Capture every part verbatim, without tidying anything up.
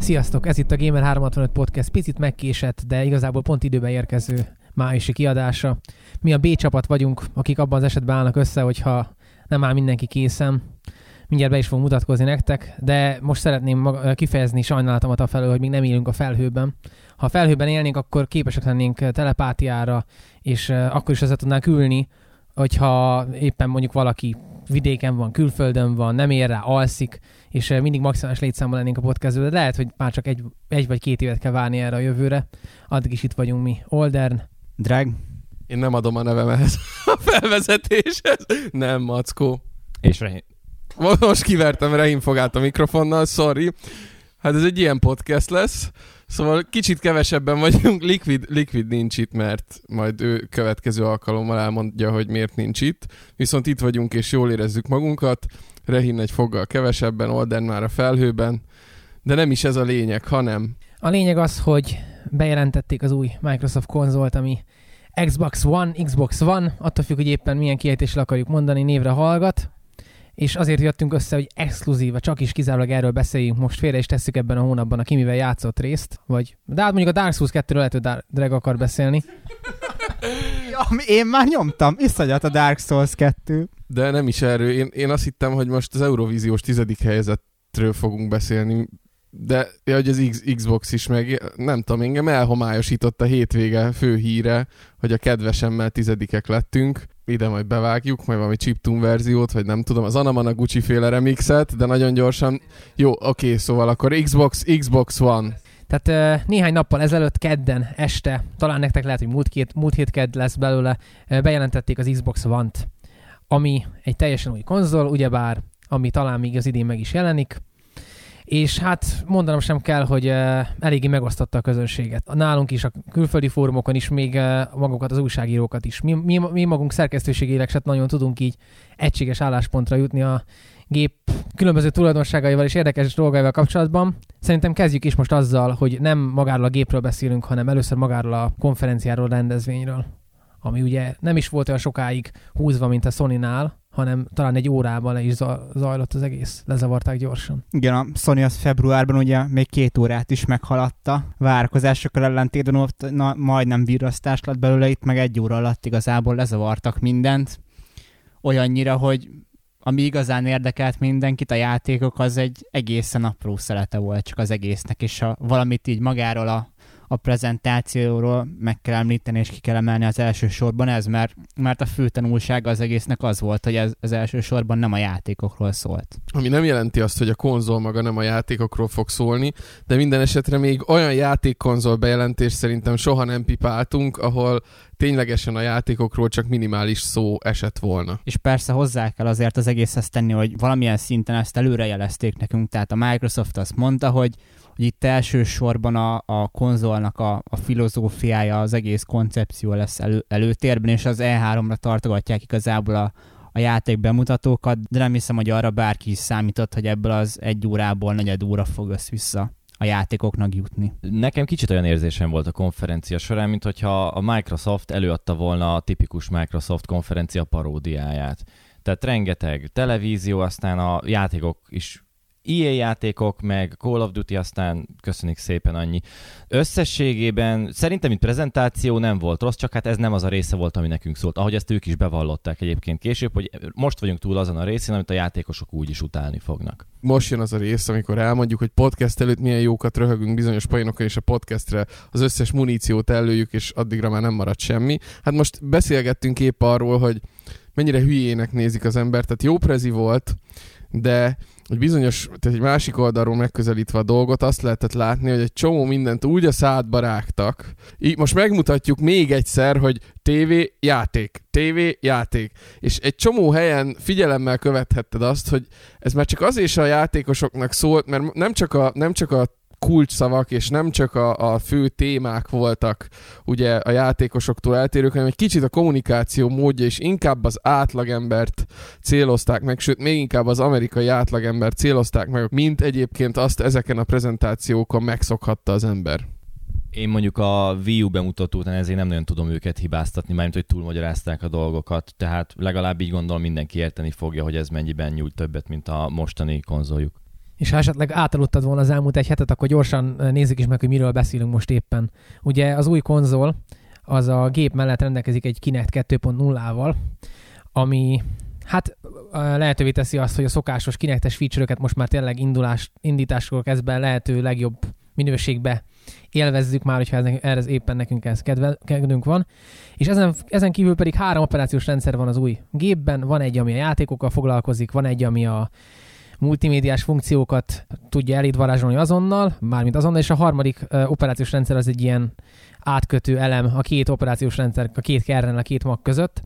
Sziasztok, ez itt a Gamer háromszázhatvanöt Podcast, picit megkésett, de igazából pont időben érkező májusi kiadása. Mi a B csapat vagyunk, akik abban az esetben állnak össze, hogyha nem áll mindenki készen. Mindjárt be is fogunk mutatkozni nektek, de most szeretném maga- kifejezni sajnálatomat afelől, hogy még nem élünk a felhőben. Ha a felhőben élnénk, akkor képesek lennénk telepátiára, és akkor is ezzel tudnánk ülni, hogyha éppen mondjuk valaki vidéken van, külföldön van, nem ér rá, alszik, és mindig maximális létszámmal lennénk a podcastből, de lehet, hogy már csak egy, egy vagy két évet kell várni erre a jövőre. Addig is itt vagyunk mi. Oldern. Drág. Én nem adom a nevem ehhez a felvezetéshez. Nem, Mackó. És Rehén. Most kivertem Rehén fogát a mikrofonnal, sorry. Hát ez egy ilyen podcast lesz. Szóval kicsit kevesebben vagyunk, Liquid, Liquid nincs itt, mert majd ő következő alkalommal elmondja, hogy miért nincs itt. Viszont itt vagyunk és jól érezzük magunkat, Rehin egy foggal kevesebben, Olden már a felhőben, de nem is ez a lényeg, hanem... A lényeg az, hogy bejelentették az új Microsoft konzolt, ami Xbox One, Xbox One, attól függ, hogy éppen milyen kiejtéssel akarjuk mondani, névre hallgat. És azért jöttünk össze, hogy exkluzíva, csak is kizárólag erről beszéljünk most, félre is tesszük ebben a hónapban a kimivel játszott részt, vagy... De hát mondjuk a Dark Souls kettőről lehet, hogy Dreg akar beszélni. Ja, én már nyomtam, iszonyat a Dark Souls kettő. De nem is erről, én, én azt hittem, hogy most az Eurovíziós tizedik helyezettről fogunk beszélni, de ja, hogy az X- Xbox is meg, nem tudom, engem elhomályosított a hétvége fő híre, hogy a kedvesemmel tizedikek lettünk. Ide majd bevágjuk, majd valami chiptune verziót, vagy nem tudom, az Anamanaguchi féle remixet, de nagyon gyorsan. Jó, oké, szóval akkor Xbox, Xbox One. Tehát néhány nappal ezelőtt, kedden este, talán nektek lehet, hogy múlt, két, múlt hét kedd lesz belőle, bejelentették az Xbox One-t, ami egy teljesen új konzol, ugyebár, ami talán még az idén meg is jelenik, és hát mondanom sem kell, hogy eléggé megosztotta a közönséget. Nálunk is, a külföldi fórumokon is, még magukat, az újságírókat is. Mi, mi, mi magunk szerkesztőségileg sem nagyon tudunk így egységes álláspontra jutni a gép különböző tulajdonságaival és érdekes dolgaival kapcsolatban. Szerintem kezdjük is most azzal, hogy nem magáról a gépről beszélünk, hanem először magáról a konferenciáról, rendezvényről, ami ugye nem is volt olyan sokáig húzva, mint a Sony-nál, hanem talán egy órában le is zajlott az egész. Lezavarták gyorsan. Igen, a Sony az februárban ugye még két órát is meghaladta. Várakozásokkal ellentétben ott na, majdnem virrasztás lett belőle, itt meg egy óra alatt igazából lezavartak mindent. Olyannyira, hogy ami igazán érdekelt mindenkit, a játékok, az egy egészen apró szelete volt csak az egésznek, és ha valamit így magáról a a prezentációról meg kell említeni, és ki kell emelni az első sorban ez, mert, mert a fő tanulsága az egésznek az volt, hogy ez az első sorban nem a játékokról szólt. Ami nem jelenti azt, hogy a konzol maga nem a játékokról fog szólni, de minden esetre még olyan játékkonzol bejelentés szerintem soha nem pipáltunk, ahol ténylegesen a játékokról csak minimális szó esett volna. És persze hozzá kell azért az egészhez tenni, hogy valamilyen szinten ezt előrejelezték nekünk, tehát a Microsoft azt mondta, hogy hogy itt elsősorban a, a konzolnak a, a filozófiája, az egész koncepció lesz elő, előtérben, és az E háromra tartogatják igazából a, a játék bemutatókat, de nem hiszem, hogy arra bárki is számított, hogy ebből az egy órából negyed óra fog össz-vissza a játékoknak jutni. Nekem kicsit olyan érzésem volt a konferencia során, mint hogyha a Microsoft előadta volna a tipikus Microsoft konferencia paródiáját. Tehát rengeteg televízió, aztán a játékok is í á játékok, meg Call of Duty, aztán köszönjük szépen, annyi. Összességében szerintem itt prezentáció nem volt rossz, csak hát ez nem az a része volt, ami nekünk szólt. Ahogy ezt ők is bevallották egyébként később, hogy most vagyunk túl azon a részén, amit a játékosok úgy is utálni fognak. Most jön az a rész, amikor elmondjuk, hogy podcast előtt milyen jókat röhögünk bizonyos poénokon, és a podcastre az összes muníciót ellőjük, és addigra már nem marad semmi. Hát most beszélgettünk épp arról, hogy mennyire hülyének nézik az embert. Tehát jó prezi volt, de hogy bizonyos, tehát egy másik oldalról megközelítve a dolgot, azt lehetett látni, hogy egy csomó mindent úgy a szádba rágtak. Így most megmutatjuk még egyszer, hogy tévé, játék, tévé, játék. És egy csomó helyen figyelemmel követhetted azt, hogy ez már csak azért sem a játékosoknak szólt, mert nem csak a, nem csak a kulcsszavak, és nem csak a, a fő témák voltak ugye a játékosoktól eltérők, hanem egy kicsit a kommunikáció módja, és inkább az átlagembert célozták meg, sőt, még inkább az amerikai átlagembert célozták meg, mint egyébként azt ezeken a prezentációkon megszokhatta az ember. Én mondjuk a Wii U bemutató után ezért nem nagyon tudom őket hibáztatni, mármint, hogy túlmagyarázták a dolgokat, tehát legalább így gondolom mindenki érteni fogja, hogy ez mennyiben nyújt többet, mint a mostani konzoljuk. És ha esetleg átaludtad volna az elmúlt egy hetet, akkor gyorsan nézzük is meg, hogy miről beszélünk most éppen. Ugye az új konzol az a gép mellett rendelkezik egy Kinect kettő pont nullával, ami hát lehetővé teszi azt, hogy a szokásos Kinectes feature-öket most már tényleg indulás, indításkor kezdve lehető legjobb minőségbe élvezzük már, hogyha ez éppen nekünk ez kedvünk van. És ezen, ezen kívül pedig három operációs rendszer van az új gépben, van egy, ami a játékokkal foglalkozik, van egy, ami a multimédiás funkciókat tudja elidvarázsolni azonnal, mármint azonnal, és a harmadik uh, operációs rendszer az egy ilyen átkötő elem a két operációs rendszer, a két kernen, a két mag között.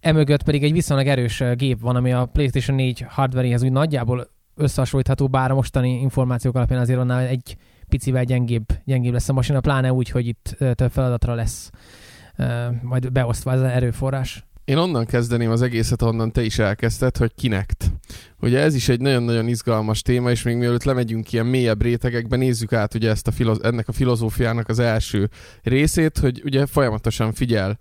Emögött pedig egy viszonylag erős gép van, ami a PlayStation négy hardveréhez úgy nagyjából összehasonlítható, bár a mostani információk alapján azért annál egy picivel gyengébb, gyengébb lesz a masina, pláne úgy, hogy itt több feladatra lesz uh, majd beosztva az erőforrás. Én onnan kezdeném az egészet, onnan te is elkezdted, hogy Kinect. Ugye ez is egy nagyon-nagyon izgalmas téma, és még mielőtt lemegyünk ilyen mélyebb rétegekbe, nézzük át ugye ezt a filoz- ennek a filozófiának az első részét, hogy ugye folyamatosan figyel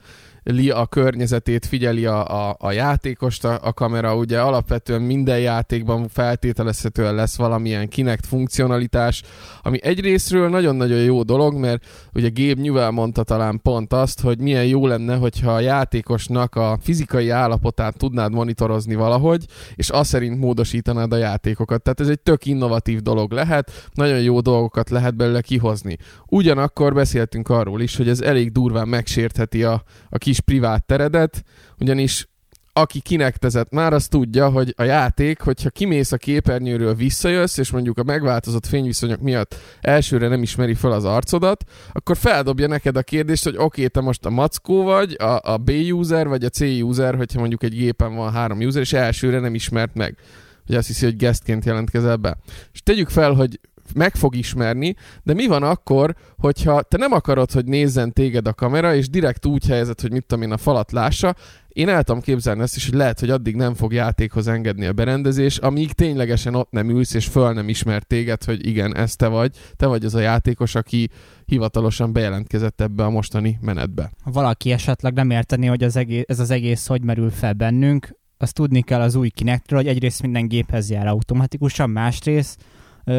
a környezetét, figyeli a, a, a játékost a, a kamera, ugye alapvetően minden játékban feltételezhetően lesz valamilyen Kinect funkcionalitás, ami egyrésztről nagyon-nagyon jó dolog, mert ugye Gabe Newell mondta talán pont azt, hogy milyen jó lenne, hogyha a játékosnak a fizikai állapotát tudnád monitorozni valahogy, és azt szerint módosítanád a játékokat. Tehát ez egy tök innovatív dolog lehet, nagyon jó dolgokat lehet belőle kihozni. Ugyanakkor beszéltünk arról is, hogy ez elég durván megsértheti a, a kis privát teredet, ugyanis aki kinectezett már, az tudja, hogy a játék, hogyha kimész a képernyőről, visszajössz, és mondjuk a megváltozott fényviszonyok miatt elsőre nem ismeri fel az arcodat, akkor feldobja neked a kérdést, hogy oké, okay, te most a mackó vagy, a, a B-user vagy a C-user, hogyha mondjuk egy gépen van három user, és elsőre nem ismert meg. Ugye azt hiszi, hogy guestként jelentkezel be. És tegyük fel, hogy meg fog ismerni, de mi van akkor, hogyha te nem akarod, hogy nézzen téged a kamera, és direkt úgy helyezed, hogy mit tudom én, a falat lássa. Én el tudom képzelni ezt is, hogy lehet, hogy addig nem fog játékhoz engedni a berendezés, amíg ténylegesen ott nem ülsz, és föl nem ismer téged, hogy igen, ez te vagy. Te vagy az a játékos, aki hivatalosan bejelentkezett ebbe a mostani menetbe. Ha valaki esetleg nem értené, hogy az egész, ez az egész hogy merül fel bennünk, azt tudni kell az új Kinectről, hogy egyrészt minden géphez jár automatikusan, másrészt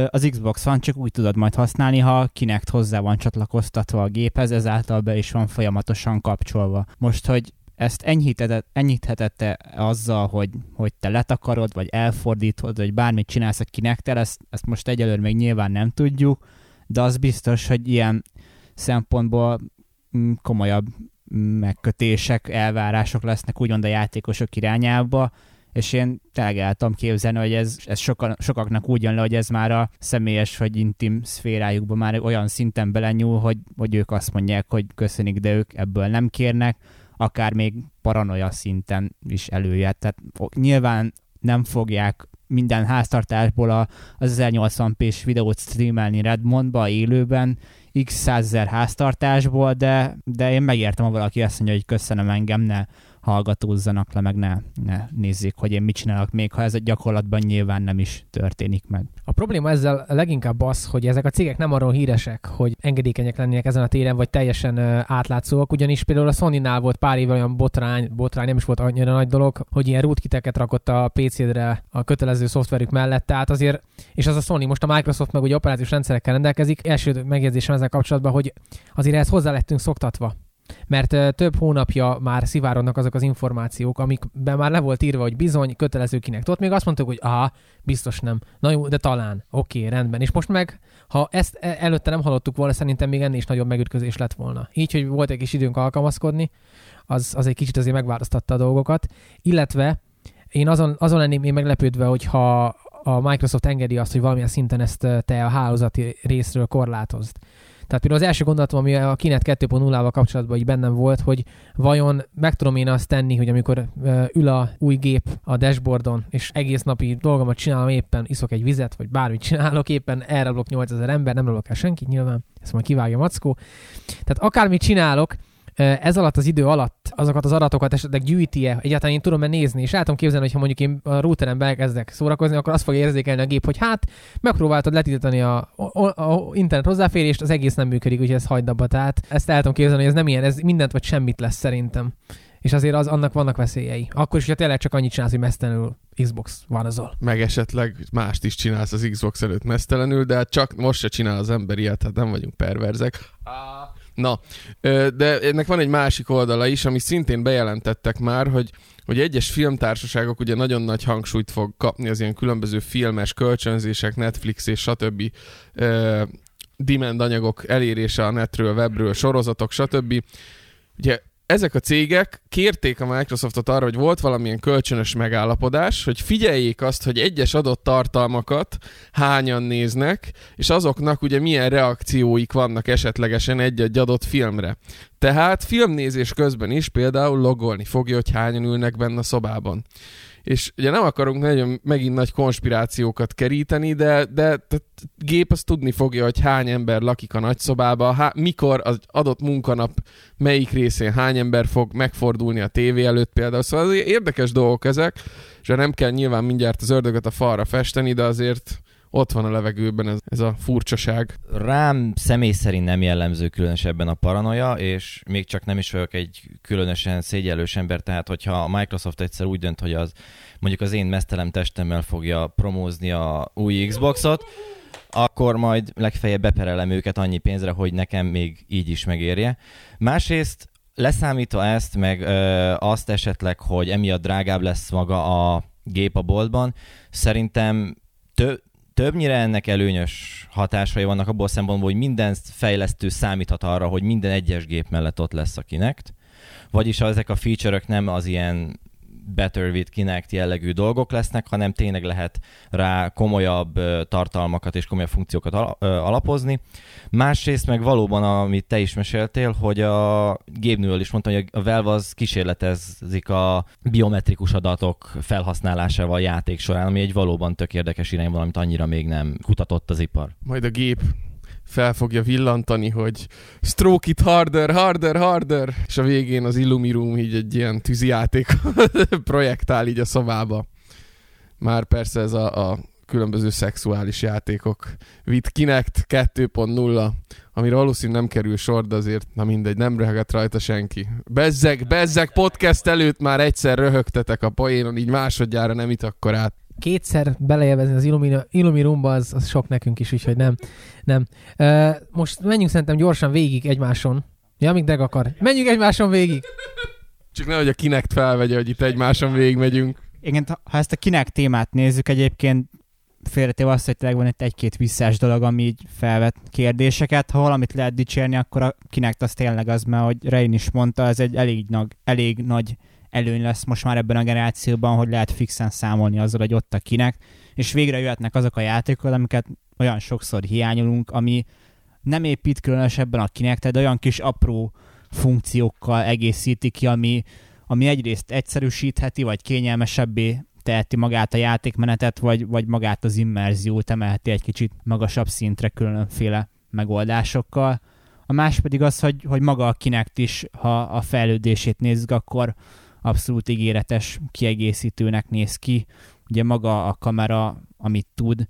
az Xbox One csak úgy tudod majd használni, ha Kinect hozzá van csatlakoztatva a géphez, ezáltal be is van folyamatosan kapcsolva. Most, hogy ezt enyhíthetette azzal, hogy, hogy te letakarod, vagy elfordítod, vagy bármit csinálsz a Kinect-tel, ezt, ezt most egyelőre még nyilván nem tudjuk, de az biztos, hogy ilyen szempontból komolyabb megkötések, elvárások lesznek úgymond a játékosok irányába, és én tényleg el tudom képzelni, hogy ez, ez sokan, sokaknak úgy jön le, hogy ez már a személyes vagy intim szférájukban már olyan szinten belenyúl, hogy, hogy ők azt mondják, hogy köszönik, de ők ebből nem kérnek, akár még paranoia szinten is előjött. Tehát nyilván nem fogják minden háztartásból az ezernyolcvan pé-s videót streamelni Redmondba élőben, x százezer háztartásból, de, de én megértem, ha valaki azt mondja, hogy köszönöm, engem ne hallgatózzanak le, meg ne, ne nézzék, hogy én mit csinálok, még ha ez a gyakorlatban nyilván nem is történik meg. A probléma ezzel leginkább az, hogy ezek a cégek nem arról híresek, hogy engedékenyek lennének ezen a téren, vagy teljesen átlátszóak, ugyanis például a Sonynál volt pár év olyan botrány, botrány nem is volt annyira nagy dolog, hogy ilyen rootkiteket rakott a pé cé-dre a kötelező szoftverük mellett, tehát azért, és az a Sony, most a Microsoft meg ugye operációs rendszerekkel rendelkezik, első megjegyzésem ezzel kapcsolatban, hogy azért ehhez hozzá lettünk szoktatva. Mert több hónapja már szivárodnak azok az információk, amikben már le volt írva, hogy bizony, kötelező Kinect. Ott még azt mondtuk, hogy aha, biztos nem. Na jó, de talán. Oké, okay, rendben. És most meg, ha ezt előtte nem hallottuk volna, szerintem még ennél is nagyobb megütközés lett volna. Így, hogy volt egy kis időnk alkalmazkodni, az, az egy kicsit azért megváltoztatta a dolgokat. Illetve én azon, azon lenném én meglepődve, hogyha a Microsoft engedi azt, hogy valamilyen szinten ezt te a hálózati részről korlátozd. Tehát például az első gondolatom, ami a Kinect kettő pont nullával kapcsolatban így bennem volt, hogy vajon meg tudom én azt tenni, hogy amikor ül a új gép a dashboardon, és egész napi dolgomat csinálom éppen, iszok egy vizet, vagy bármit csinálok éppen, elrablok nyolcezer ember, nem rablok el senkit nyilván, ezt majd kivágja mackó. Tehát akármit csinálok, ez alatt az idő alatt azokat az adatokat esetleg gyűjti-e, egyáltalán én tudom-e nézni, és el tudom képzelni, hogyha mondjuk én a routeren elkezdek szórakozni, akkor azt fogja érzékelni a gép, hogy hát megpróbáltad letiltani a, a, a internet hozzáférést, az egész nem működik, úgyhogy ez hagyd abba. Tehát ezt el tudom képzelni, hogy ez nem ilyen, ez mindent vagy semmit lesz szerintem. és azért az, annak vannak veszélyei. Akkor is, hogyha tényleg csak annyit csinálsz, hogy mesztelenül Xbox One-azol. Meg esetleg mást is csinálsz az Xbox előtt mesztelenül, de csak most se csinál az ember ilyet, hát nem vagyunk perverzek. Na, de ennek van egy másik oldala is, ami szintén bejelentettek már, hogy hogy egyes filmtársaságok ugye nagyon nagy hangsúlyt fog kapni az ilyen különböző filmes kölcsönzések, Netflix és stb. E, demand anyagok elérése a netről, webről, sorozatok, stb. Ugye ezek a cégek kérték a Microsoftot arra, hogy volt valamilyen kölcsönös megállapodás, hogy figyeljék azt, hogy egyes adott tartalmakat hányan néznek, és azoknak ugye milyen reakcióik vannak esetlegesen egy-egy adott filmre. Tehát filmnézés közben is például logolni fogja, hogy hányan ülnek benne a szobában. És ugye nem akarunk nagyon megint nagy konspirációkat keríteni, de, de, de gép azt tudni fogja, hogy hány ember lakik a nagyszobában, há, mikor az adott munkanap melyik részén hány ember fog megfordulni a tévé előtt például. Szóval azért érdekes dolgok ezek, és nem kell nyilván mindjárt az ördögöt a falra festeni, de azért ott van a levegőben ez, ez a furcsaság. Rám személy szerint nem jellemző különösebben a paranoia, és még csak nem is vagyok egy különösen szégyellős ember, tehát hogyha a Microsoft egyszer úgy dönt, hogy az mondjuk az én mesztelen testemmel fogja promózni a új Xboxot, akkor majd legfeljebb beperelem őket annyi pénzre, hogy nekem még így is megérje. Másrészt leszámítva ezt, meg ö, azt esetleg, hogy emiatt drágább lesz maga a gép a boltban, szerintem több Többnyire ennek előnyös hatásai vannak abból szempontból, hogy minden fejlesztő számíthat arra, hogy minden egyes gép mellett ott lesz a Kinect, vagyis ezek a feature-ök nem az ilyen Better with Kinect jellegű dolgok lesznek, hanem tényleg lehet rá komolyabb tartalmakat és komolyabb funkciókat alapozni. Másrészt meg valóban, amit te is meséltél, hogy a Gabe is mondtam, hogy a Valve az kísérletezik a biometrikus adatok felhasználásával a játék során, ami egy valóban tök érdekes irány, valamit annyira még nem kutatott az ipar. Majd a gép fel fogja villantani, hogy stroke it harder, harder, harder, és a végén az Illumi Room így egy ilyen tűzijáték projektál így a szobába. Már persze ez a, a különböző szexuális játékok. With Kinect kettő pont nulla, amire valószínűleg nem kerül sor, de azért, na mindegy, nem röhögett rajta senki. Bezzeg, bezzeg, podcast előtt már egyszer röhögtetek a poénon, így másodjára nem itt akkor át. Kétszer belejelvezni az Illumi Roomba, az, az sok nekünk is, úgyhogy nem. nem. Uh, most menjünk szerintem gyorsan végig egymáson. Ja, amíg Deg akar. Menjünk egymáson végig! Csak nehogy a Kinect felvegye, hogy itt egymáson végigmegyünk. Igen, ha ezt a Kinect témát nézzük, egyébként félretéve azt, hogy tényleg van itt egy-két visszás dolog, ami így felvet kérdéseket. Ha valamit lehet dicsérni, akkor a Kinect az tényleg az, mert ahogy Rein is mondta, ez egy elég nagy, elég nagy előny lesz most már ebben a generációban, hogy lehet fixen számolni azzal, hogy ott a Kinect, és végre jöhetnek azok a játékok, amiket olyan sokszor hiányolunk, ami nem épít különösebben a Kinectet, de olyan kis apró funkciókkal egészíti ki, ami, ami egyrészt egyszerűsítheti, vagy kényelmesebbé teheti magát a játékmenetet, vagy, vagy magát az immerziót emelheti egy kicsit magasabb szintre különféle megoldásokkal. A más pedig az, hogy, hogy maga a Kinect is, ha a fejlődését nézzük, akkor abszolút ígéretes kiegészítőnek néz ki. Ugye maga a kamera, amit tud,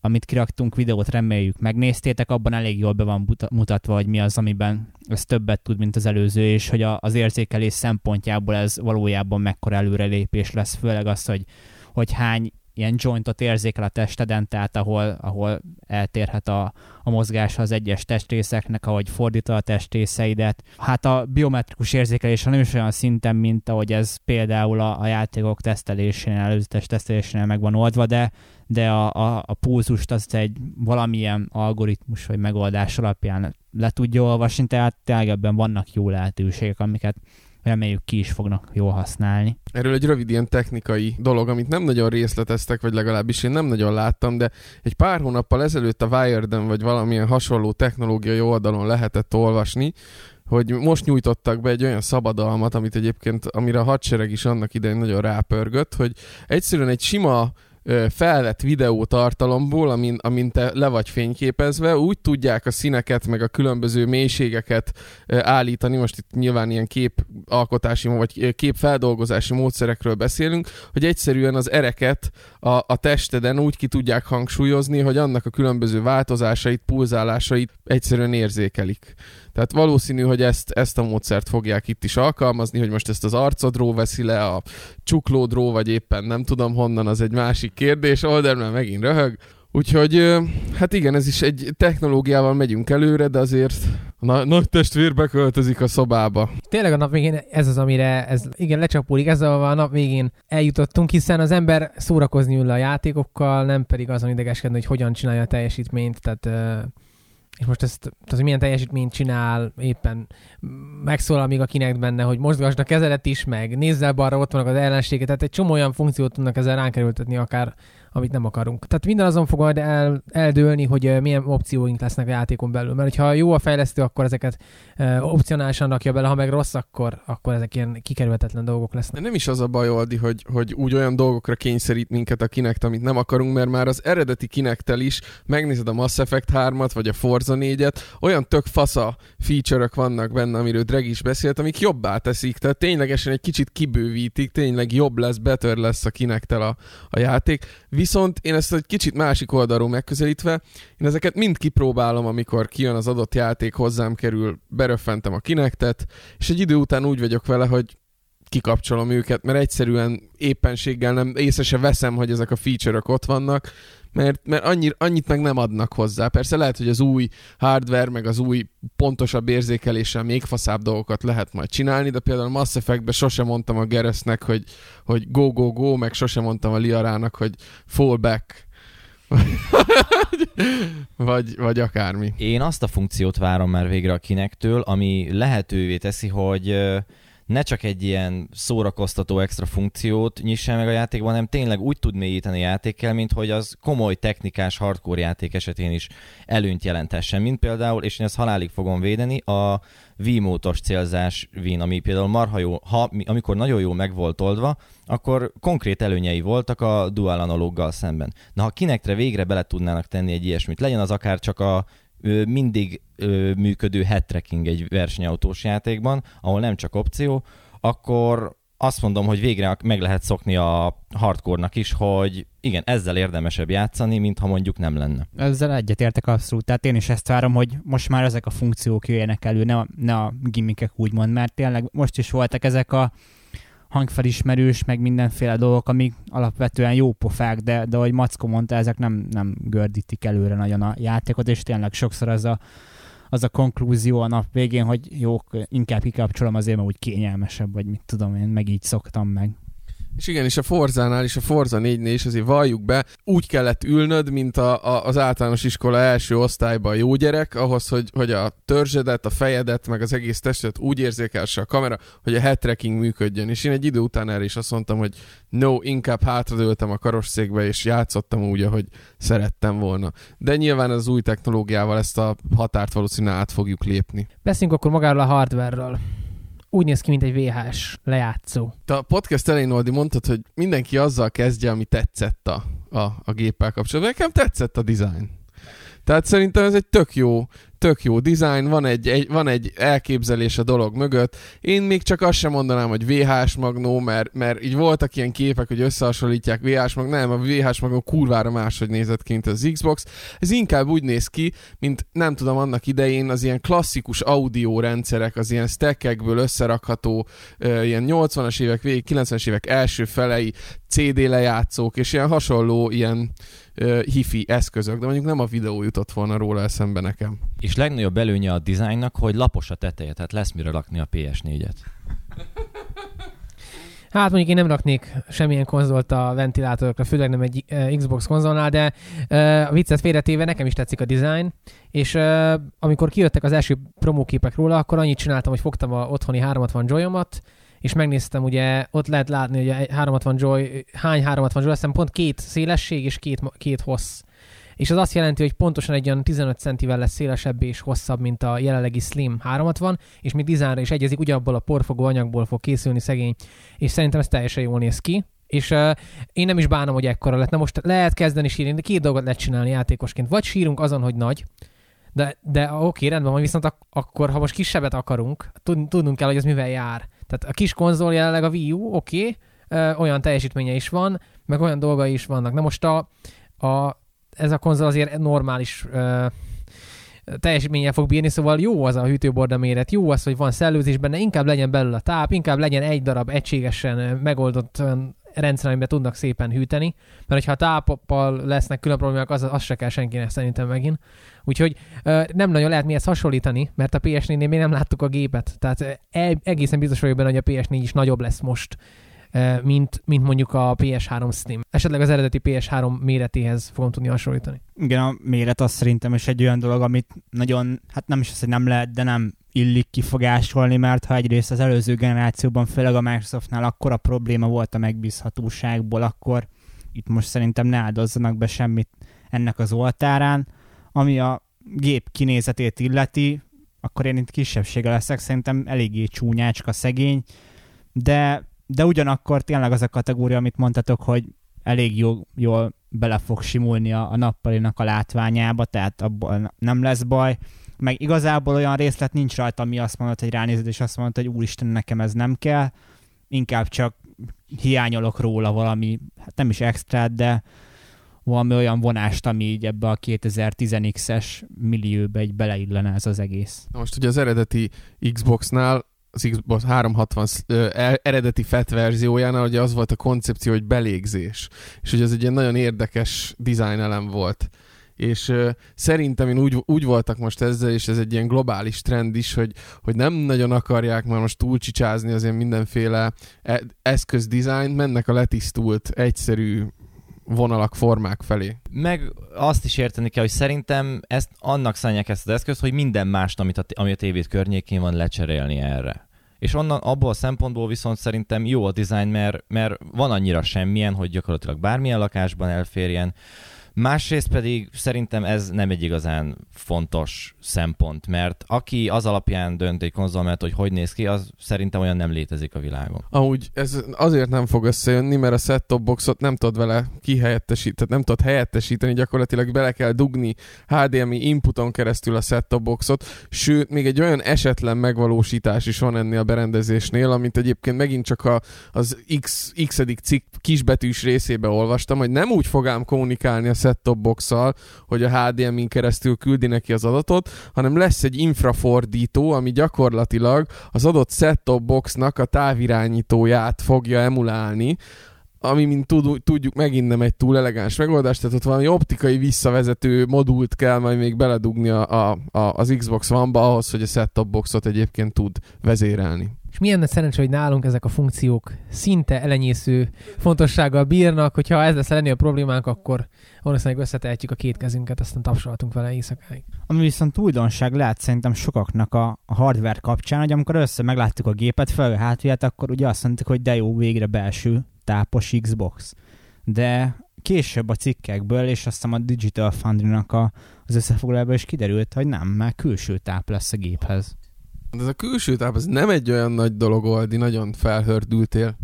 amit kiraktunk videót, reméljük megnéztétek, abban elég jól be van mutatva, hogy mi az, amiben ez többet tud, mint az előző, és hogy az érzékelés szempontjából ez valójában mekkora előrelépés lesz, főleg az, hogy, hogy hány ilyen jointot érzékel a testeden, tehát ahol, ahol eltérhet a, a mozgása az egyes testrészeknek, ahogy fordítod a testrészeidet. Hát a biometrikus érzékelés nem is olyan szinten, mint ahogy ez például a, a játékok tesztelésénél, előzetes tesztelésénél meg van oldva, de, de a, a, a pulzust azt egy valamilyen algoritmus vagy megoldás alapján le tudja olvasni, tehát tényleg ebben vannak jó lehetőségek, amiket reméljük ki is fognak jól használni. Erről egy rövid ilyen technikai dolog, amit nem nagyon részleteztek, vagy legalábbis én nem nagyon láttam, de egy pár hónappal ezelőtt a Wired-en vagy valamilyen hasonló technológiai oldalon lehetett olvasni, hogy most nyújtottak be egy olyan szabadalmat, amit egyébként, amire a hadsereg is annak idején nagyon rápörgött, hogy egyszerűen egy sima felvett videótartalomból, amin, amin te le vagy fényképezve, úgy tudják a színeket, meg a különböző mélységeket állítani, most itt nyilván ilyen képalkotási, vagy képfeldolgozási módszerekről beszélünk, hogy egyszerűen az ereket a, a testeden úgy ki tudják hangsúlyozni, hogy annak a különböző változásait, pulzálásait egyszerűen érzékelik. Tehát valószínű, hogy ezt, ezt a módszert fogják itt is alkalmazni, hogy most ezt az arcodról veszi le, a csuklódról, vagy éppen nem tudom honnan, az egy másik kérdés, Olderman megint röhög. Úgyhogy, hát igen, ez is egy technológiával megyünk előre, de azért a nagy testvér beköltözik a szobába. Tényleg a nap végén ez az, amire ez, igen, lecsapódik, ez a nap végén eljutottunk, hiszen az ember szórakozni ül a játékokkal, nem pedig azon idegeskedni, hogy hogyan csinálja a teljesítményt, tehát... És most ezt, tehát, hogy milyen teljesítményt csinál, éppen megszólal még a Kinect benne, hogy mozgasd a kezedet is, meg nézzel balra, ott vannak az ellenségek, tehát egy csomó olyan funkciót tudnak ezzel ránk kerültetni akár, amit nem akarunk. Tehát minden azon fog majd el, eldőlni, hogy milyen opcióink lesznek a játékon belül, mert hogyha jó a fejlesztő, akkor ezeket e, opcionálisan rakja bele, ha meg rossz, akkor, akkor ezek ilyen kikerülhetetlen dolgok lesznek. De nem is az a baj, Oldi, hogy, hogy úgy olyan dolgokra kényszerít minket a Kinect, amit nem akarunk, mert már az eredeti Kinecttel is, megnézed a Mass Effect hármat, vagy a Forza négyet, olyan tök fasza feature-ök vannak benne, amiről Dreg is beszélt, amik jobbá teszik, tehát ténylegesen egy kicsit kibővítik, tényleg jobb lesz, better lesz a Kinecttel a, a játék. Viszont én ezt egy kicsit másik oldalról megközelítve, én ezeket mind kipróbálom, amikor kijön az adott játék, hozzám kerül, beröffentem a Kinectet, és egy idő után úgy vagyok vele, hogy kikapcsolom őket, mert egyszerűen éppenséggel nem észre se veszem, hogy ezek a feature-ök ott vannak, mert, mert annyit, annyit meg nem adnak hozzá. Persze lehet, hogy az új hardware, meg az új pontosabb érzékeléssel még faszább dolgokat lehet majd csinálni, de például a Mass Effectben sosem mondtam a Garrusnek, hogy, hogy go, go, go, meg sosem mondtam a Liarának, hogy fall back, vagy, vagy akármi. Én azt a funkciót várom már végre a Kinectől, ami lehetővé teszi, hogy ne csak egy ilyen szórakoztató extra funkciót nyissa meg a játékban, hanem tényleg úgy tud mélyíteni a játékkel, mint hogy az komoly technikás hardcore játék esetén is előnyt jelentessen, mint például, és én ezt halálig fogom védeni, a V-mótos célzás Win, ami például marha jó, ha, amikor nagyon jól meg volt oldva, akkor konkrét előnyei voltak a dual analóggal szemben. Na, ha Kinectre végre bele tudnának tenni egy ilyesmit, legyen az akár csak a mindig ö, működő head tracking egy versenyautós játékban, ahol nem csak opció, akkor azt mondom, hogy végre meg lehet szokni a hardcore-nak is, hogy igen, ezzel érdemesebb játszani, mintha mondjuk nem lenne. Ezzel egyetértek abszolút, tehát én is ezt várom, hogy most már ezek a funkciók jöjjenek elő, ne a, ne a gimmickek úgymond, mert tényleg most is voltak ezek a hangfelismerős, meg mindenféle dolgok, amik alapvetően jó pofák, de, de ahogy Mackó mondta, ezek nem, nem gördítik előre nagyon a játékot, és tényleg sokszor az a, az a konklúzió a nap végén, hogy jó, inkább kikapcsolom azért, mert úgy kényelmesebb, vagy mit tudom én, meg így szoktam meg. És igen, és a Forzánál és a Forza négynél is azért valljuk be, úgy kellett ülnöd, mint a, a, az általános iskola első osztályban a jó gyerek, ahhoz, hogy, hogy a törzsedet, a fejedet, meg az egész testet úgy érzékelse a kamera, hogy a head tracking működjön. És én egy idő után erre is azt mondtam, hogy no, inkább hátradőltem a karosszékbe, és játszottam úgy, ahogy szerettem volna. De nyilván az új technológiával ezt a határt valószínűleg át fogjuk lépni. Beszéljünk akkor magáról a hardware-ről. Úgy néz ki, mint egy vé há es lejátszó. Te a podcast elején, Oldi, mondtad, hogy mindenki azzal kezdje, ami tetszett a, a, a géppel kapcsolatban. Nekem tetszett a design. Tehát szerintem ez egy tök jó, tök jó design, van egy, egy, van egy elképzelés a dolog mögött. Én még csak azt sem mondanám, hogy vé há es magnó, mert, mert így voltak ilyen képek, hogy összehasonlítják vé há es magnó. Nem, a vé há es magnó kurvára máshogy nézett ki, mint az Xbox. Ez inkább úgy néz ki, mint nem tudom, annak idején az ilyen klasszikus audio rendszerek, az ilyen stackekből összerakható ilyen nyolcvanas évek végig, kilencvenes évek első felei cé dé lejátszók, és ilyen hasonló ilyen hifi eszközök, de mondjuk nem a videó jutott volna róla eszembe nekem. És legnagyobb előnye a dizájnnak, hogy lapos a teteje, tehát lesz mire rakni a pé es négyet. Hát mondjuk én nem raknék semmilyen konzolt a ventilátorokra, főleg nem egy Xbox konzolnál, de a viccet félretéve nekem is tetszik a dizájn, és amikor kijöttek az első promóképek róla, akkor annyit csináltam, hogy fogtam a otthoni háromhatvan Joy-omat, és megnéztem, ugye ott lehet látni, hogy a háromhatvan Joy, hány háromhatvan Joy, aztán pont két szélesség és két, két hossz. És az azt jelenti, hogy pontosan egy olyan tizenöt centivel lesz szélesebb és hosszabb, mint a jelenlegi Slim háromhatvan, és még dizájnra is egyezik, ugyanabból a porfogó anyagból fog készülni szegény, és szerintem ez teljesen jól néz ki. És uh, én nem is bánom, hogy ekkora lett. Na most lehet kezdeni sírni, de két dolgot lehet csinálni játékosként. Vagy sírunk azon, hogy nagy, de, de oké, rendben van, viszont ak- akkor, ha most kisebbet akarunk, tud- tudnunk kell, hogy ez mivel jár. Tehát a kis konzol jelenleg a Wii U, oké, uh, olyan teljesítménye is van, meg olyan dolgai is vannak. Na most a, a, ez a konzol azért normális... Uh, teljesítménnyel fog bírni, szóval jó az a hűtőborda méret, jó az, hogy van szellőzés benne, inkább legyen belőle a táp, inkább legyen egy darab egységesen megoldott rendszer, amiben tudnak szépen hűteni, mert hogyha a táppal lesznek külön problémák, az, az se kell senkinek szerintem megint. Úgyhogy nem nagyon lehet mihez hasonlítani, mert a pé es négynél még nem láttuk a gépet, tehát egészen biztos vagyok benne, hogy a pé es négy is nagyobb lesz most, mint, mint mondjuk a pé es három Steam. Esetleg az eredeti pé es három méretéhez fogom tudni hasonlítani. Igen, a méret az szerintem is egy olyan dolog, amit nagyon, hát nem is az, hogy nem lehet, de nem illik kifogásolni, mert ha egyrészt az előző generációban, főleg a Microsoftnál akkora probléma volt a megbízhatóságból, akkor itt most szerintem ne áldozzanak be semmit ennek az oltárán. Ami a gép kinézetét illeti, akkor én itt kisebbsége leszek, szerintem eléggé csúnyácska, szegény, de De ugyanakkor tényleg az a kategória, amit mondtatok, hogy elég jó, jól bele fog simulni a, a nappalinak a látványába, tehát abban nem lesz baj. Meg igazából olyan részlet nincs rajta, ami azt mondod, hogy ránézed, és azt mondod, hogy úristen, nekem ez nem kell. Inkább csak hiányolok róla valami, hát nem is extra, de valami olyan vonást, ami így ebbe a kétezer-tízes millióbe így beleillene ez az egész. Na most ugye az eredeti Xboxnál, az Xbox háromszázhatvan eh, eredeti fat verziójánál ugye az volt a koncepció, hogy belégzés. És ugye ez egy ilyen nagyon érdekes design elem volt. És eh, szerintem én úgy, úgy voltak most ezzel, és ez egy ilyen globális trend is, hogy, hogy nem nagyon akarják már most túlcsicsázni az ilyen mindenféle eszközdesign, mennek a letisztult, egyszerű vonalak, formák felé. Meg azt is érteni kell, hogy szerintem ezt, annak szánják ezt az eszközt, hogy minden mást, amit a, ami a tévét környékén van, lecserélni erre. És onnan, abból a szempontból viszont szerintem jó a dizájn, mert, mert van annyira semmilyen, hogy gyakorlatilag bármilyen lakásban elférjen. Másrészt pedig szerintem ez nem egy igazán fontos szempont, mert aki az alapján dönt egy konzolmát, hogy hogy néz ki, az szerintem olyan nem létezik a világon. Amúgy ez azért nem fog összejönni, mert a set-top boxot nem tud vele kihelyettesíteni, tehát nem tud helyettesíteni, gyakorlatilag bele kell dugni há dé em i inputon keresztül a set-top boxot, sőt, még egy olyan esetlen megvalósítás is van ennél a berendezésnél, amit egyébként megint csak a, az x-edik cikk kisbetűs részébe olvastam, hogy nem úgy fogám kommunikálni a set-top box-szal, hogy a há dé em i-n keresztül küldi neki az adatot, hanem lesz egy infrafordító, ami gyakorlatilag az adott set-top box-nak a távirányítóját fogja emulálni, ami, mint tud, tudjuk, megint nem egy túl elegáns megoldás, tehát ott valami optikai visszavezető modult kell majd még beledugni a, a, a, az Xbox One-ba ahhoz, hogy a set-top boxot egyébként tud vezérelni. És milyen szerencsé, hogy nálunk ezek a funkciók szinte elenyésző fontossággal bírnak, hogyha ez lesz lenni a problémánk, akkor valószínűleg összetehetjük a két kezünket, aztán tapsolhatunk vele éjszakáig. Ami viszont újdonság lehet szerintem sokaknak a hardware kapcsán, hogy amikor össze megláttuk a gépet, fel a hátulját, akkor ugye azt mondtuk, hogy de jó, végre belső tápos Xbox. De később a cikkekből, és aztán a Digital Foundry-nak az összefoglalóból is kiderült, hogy nem, már külső táp lesz a géphez. Ez a külső táp, ez nem egy olyan nagy dolog, Oldi, nagyon felhördültél.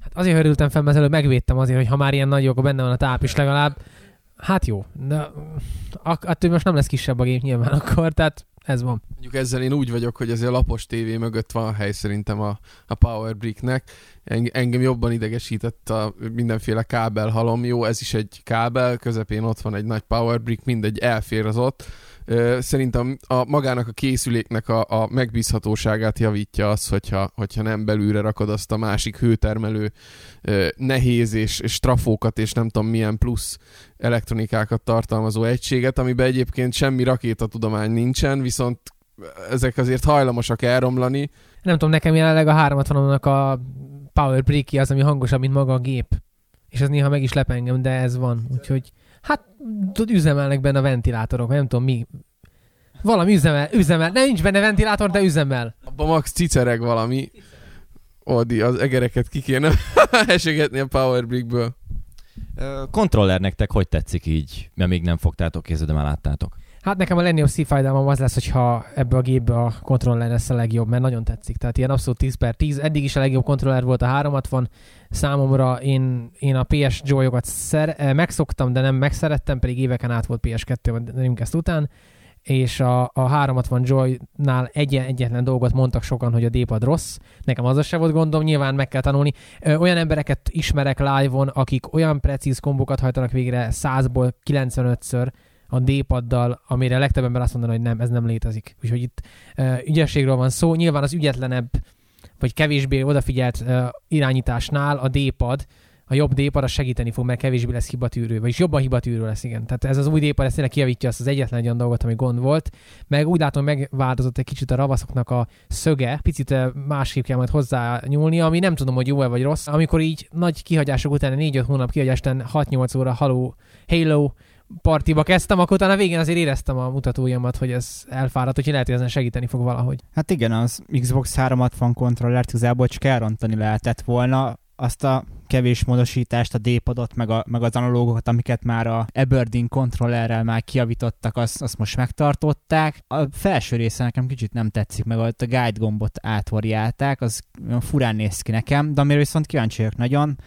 Hát azért hörültem fel, mert előbb megvédtem azért, hogy ha már ilyen nagy, akkor benne van a táp is legalább. Hát jó, de attól most nem lesz kisebb a gép nyilván akkor, tehát ez van. Mondjuk ezzel én úgy vagyok, hogy azért a lapos tévé mögött van hely szerintem a, a Power Bricknek. Engem jobban idegesített a mindenféle kábel halom. Jó, ez is egy kábel, közepén ott van egy nagy Power Brick, mindegy, elfér az ott. Szerintem a magának a készüléknek a, a megbízhatóságát javítja az, hogyha, hogyha nem belülre rakod azt a másik hőtermelő nehéz és, és trafókat és nem tudom milyen plusz elektronikákat tartalmazó egységet, amiben egyébként semmi rakétatudomány nincsen, viszont ezek azért hajlamosak elromlani. Nem tudom, nekem jelenleg a háromszázhatvanon a Power Brick-i az, ami hangosabb, mint maga a gép. És ez néha meg is lep engem, de ez van. Úgyhogy hát üzemelnek benne a ventilátorok, nem tudom mi. Valami üzemel, üzemel. Nem, nincs benne ventilátor, de üzemel. Abba max cicereg valami. Odi, az egereket ki kéne esegetni a Power Brickből. Kontrollernek, nektek hogy tetszik így? Mert még nem fogtátok kézzel, de már láttátok. Hát nekem a legnagyobb szívfájdalmam az lesz, hogyha ebből a gépbe a kontroller lesz a legjobb, mert nagyon tetszik. Tehát ilyen abszolút tíz per tíz. Eddig is a legjobb kontroller volt a háromszázhatvan. Számomra én, én a pé es joyokat szer- megszoktam, de nem megszerettem, pedig éveken át volt pé es kettő, de nem kezd után. És a, a háromszázhatvan Joy-nál egyen, egyetlen dolgot mondtak sokan, hogy a D-pad rossz. Nekem az se volt gondom, nyilván meg kell tanulni. Ö, olyan embereket ismerek live-on, akik olyan precíz kombokat hajtanak végre százból kilencvenötször a D-paddal, amire legtöbb ember azt mondaná, hogy nem, ez nem létezik. Úgyhogy itt ö, ügyességről van szó. Nyilván az ügyetlenebb, vagy kevésbé odafigyelt ö, irányításnál a D-pad, a jobb D-padra segíteni fog, mert kevésbé lesz hibatűrő, vagyis jobban hibatűrő lesz, igen. Tehát ez az új D-pad, ez tényleg kijavítja azt az egyetlen olyan dolgot, ami gond volt. Meg úgy látom, megváltozott egy kicsit a ravaszoknak a szöge, picit másképp kell majd hozzá nyúlni, ami nem tudom, hogy jó-e vagy rossz. Amikor így nagy kihagyások után, négy-öt hónap kihagyás után hat-nyolc óra haló, Halo partiba kezdtem, akkor utána végén azért éreztem a mutatójamat, hogy ez elfáradt, hogy lehet, hogy ezen segíteni fog valahogy. Hát igen, az Xbox háromszázhatvan kontrollert igazából csak elrontani lehetett volna, azt a kevés módosítást, a D-padot, meg, a, meg az analógokat, amiket már a Aberdeen kontrollerrel már kijavítottak, azt, azt most megtartották. A felső része nekem kicsit nem tetszik, meg a guide gombot átvariálták, az furán néz ki nekem, de amire viszont kíváncsi vagyok nagyon,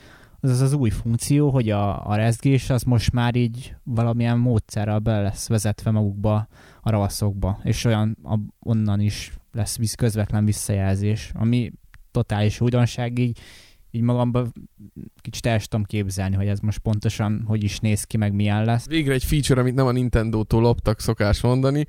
az az, az új funkció, hogy a, a rezgés az most már így valamilyen módszerrel bele lesz vezetve magukba a ravaszokba, és olyan a, onnan is lesz visz, közvetlen visszajelzés, ami totális újdonság, így így magamban kicsit el sem tudom képzelni, hogy ez most pontosan hogy is néz ki, meg milyen lesz. Végre egy feature, amit nem a Nintendótól loptak, szokás mondani.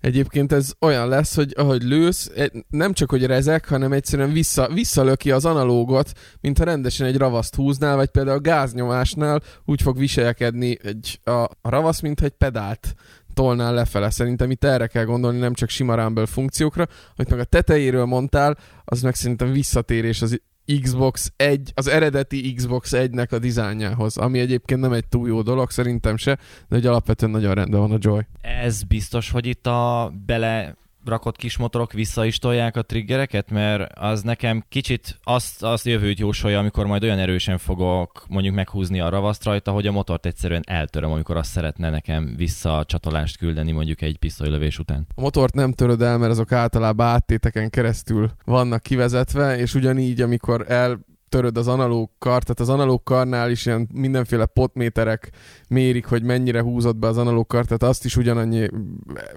Egyébként ez olyan lesz, hogy ahogy lősz, nem csak hogy rezeg, hanem egyszerűen vissza, visszalöki az analógot, mintha rendesen egy ravaszt húznál, vagy például a gáznyomásnál úgy fog viselkedni egy, a, a ravasz, mintha egy pedált tolnál lefele. Szerintem itt erre kell gondolni, nem csak sima rumble funkciókra. Amit meg a tetejéről mondtál, az meg szerintem visszatérés az Xbox egy, az eredeti Xbox egynek a dizájnjához, ami egyébként nem egy túl jó dolog, szerintem se, de hogy alapvetően nagyon rendben van a Joy. Ez biztos, hogy itt a bele rakott kis motorok vissza is tolják a triggereket, mert az nekem kicsit azt, azt jövőt jósolja, amikor majd olyan erősen fogok mondjuk meghúzni a ravaszt rajta, hogy a motort egyszerűen eltöröm, amikor azt szeretne nekem vissza a csatolást küldeni mondjuk egy pisztolylövés után. A motort nem töröd el, mert azok általában áttéteken keresztül vannak kivezetve, és ugyanígy, amikor el töröd az analóg kar, tehát az analóg karnál is ilyen mindenféle potméterek mérik, hogy mennyire húzott be az analóg kar, tehát azt is ugyanannyi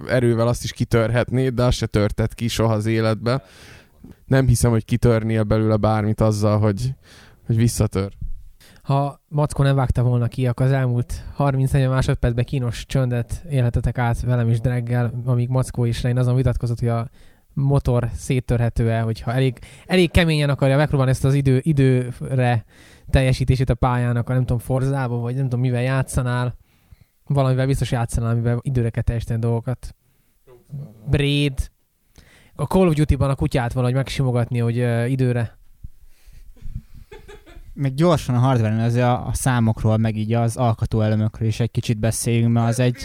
erővel azt is kitörhetnéd, de azt se törted ki soha az életbe. Nem hiszem, hogy kitörnél belőle bármit azzal, hogy, hogy visszatör. Ha Mackó nem vágta volna ki, akkor az elmúlt harminc-negyven másodpercben kínos csöndet élhetetek át velem is Dreggel, amíg Mackó is rein azon vitatkozott, hogy a motor széttörhető-e, hogyha elég, elég keményen akarja megpróbálni ezt az idő, időre teljesítését a pályának, a nem tudom, Forzába, vagy nem tudom, mivel játszanál, valamivel biztos játszanál, amivel időre kell teljesíteni dolgokat. Braid. A Call of Duty-ban a kutyát valahogy megsimogatni, hogy uh, időre. Meg gyorsan a hardware-en, az a, a számokról, meg így az alkatóelemekről is egy kicsit beszéljünk, mert az egy...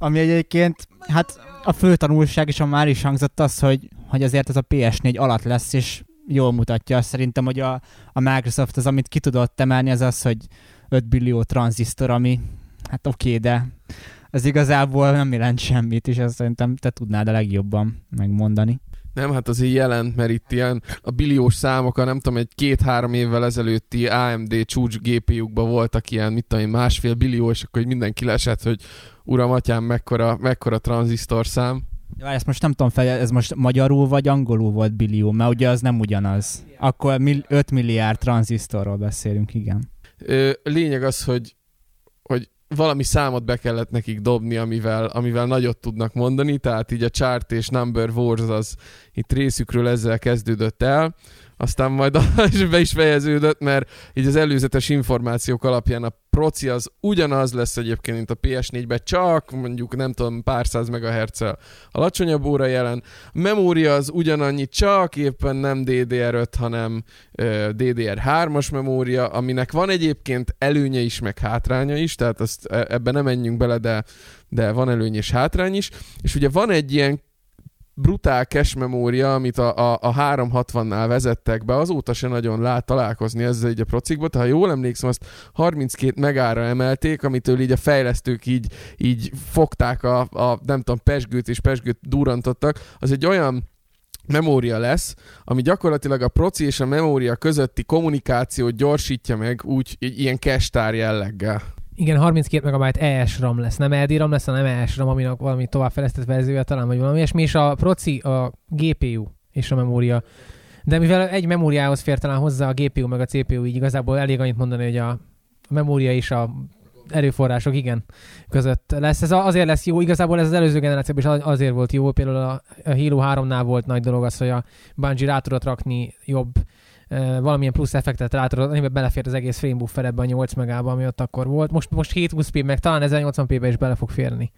Ami egyébként, hát a fő tanulság is, ami már is hangzott az, hogy, hogy azért ez a pé es négy alatt lesz, és jól mutatja. Szerintem, hogy a, a Microsoft az, amit ki tudott emelni, az az, hogy öt billió tranzisztor, ami hát oké, okay, de ez igazából nem jelent semmit, és ezt szerintem te tudnád a legjobban megmondani. Nem, hát azért jelent, mert itt ilyen a billiós számok, a nem tudom, egy két-három évvel ezelőtti á em dé csúcs gé pé ú-kba voltak ilyen, mit tudom én, másfél billió, és akkor mindenki lesett, hogy uram, atyám, mekkora, mekkora tranzisztorszám. Ja, ezt most nem tudom fel, ez most magyarul vagy angolul volt billió, mert ugye az nem ugyanaz. Akkor öt milliárd tranzisztorról beszélünk, igen. Lényeg az, hogy, hogy valami számot be kellett nekik dobni, amivel, amivel nagyot tudnak mondani, tehát így a chart és number wars az itt részükről ezzel kezdődött el, aztán majd be is fejeződött, mert így az előzetes információk alapján a proci az ugyanaz lesz egyébként, mint a pé es négyben, csak mondjuk nem tudom, pár száz megahertz-el alacsonyabb óra jelen. A memória az ugyanannyi, csak éppen nem dé dé er öt, hanem dé dé er hármas memória, aminek van egyébként előnye is, meg hátránya is, tehát ezt, ebbe nem menjünk bele, de, de van előny és hátrány is. És ugye van egy ilyen brutál cache memória, amit a, a, a háromszáz hatvannál vezettek be, azóta se nagyon lát találkozni ezzel így a procikba. Tehát ha jól emlékszem, azt harminckét megára emelték, amitől így a fejlesztők így, így fogták a, a nem tudom, pesgőt és pesgőt durrantottak. Az egy olyan memória lesz, ami gyakorlatilag a proci és a memória közötti kommunikációt gyorsítja meg úgy ilyen cache-tár jelleggel. Igen, harminckét megabyte E S RAM lesz, nem E D RAM lesz, hanem E S RAM, aminek valami továbbfejlesztett verziója talán, vagy valami ilyesmi, és a proci, a gé pé u és a memória. De mivel egy memóriához fér talán hozzá a gé pé u meg a cé pé u, így igazából elég annyit mondani, hogy a memória és a erőforrások, igen, között lesz. Ez azért lesz jó, igazából ez az előző generációban is azért volt jó, például a Halo háromnál volt nagy dolog az, hogy a Bungie rá tudott rakni jobb valamilyen plusz effektet rá tudod, amiben belefért az egész frame buffer ebben a nyolc megába, ami ott akkor volt. Most, most hétszázhúsz p, meg talán ezernyolcvan p-be is bele fog férni.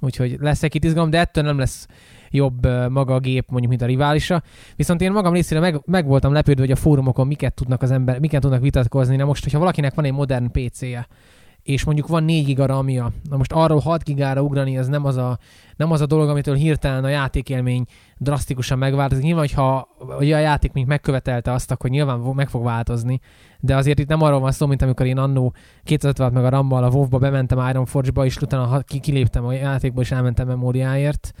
Úgyhogy lesz egy kis izgalom, de ettől nem lesz jobb maga a gép, mondjuk, mint a riválisa. Viszont én magam részére meg, meg voltam lepődve, hogy a fórumokon miket tudnak az ember, miket tudnak vitatkozni. Na most, hogyha valakinek van egy modern pé cé-je, és mondjuk van négy giga RAM-ja, na most arról hat gigára ugrani, az nem az a, nem az a dolog, amitől hirtelen a játékélmény drasztikusan megváltozik. Nyilván, hogyha ugye a játék még megkövetelte azt, akkor nyilván meg fog változni, de azért itt nem arról van szó, mint amikor én annó kétszázötven meg a RAM-mal a WoW-ba bementem Ironforge-ba, és utána kiléptem a játékból, és elmentem memóriáért.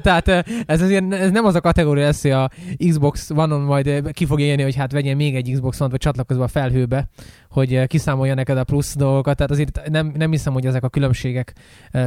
Tehát ez azért ez nem az a kategória lesz, hogy a Xbox One-on majd ki fog élni, hogy hát vegyél még egy Xbox One-t, vagy csatlakozva a felhőbe, hogy kiszámolja neked a plusz dolgokat. Tehát azért nem, nem hiszem, hogy ezek a különbségek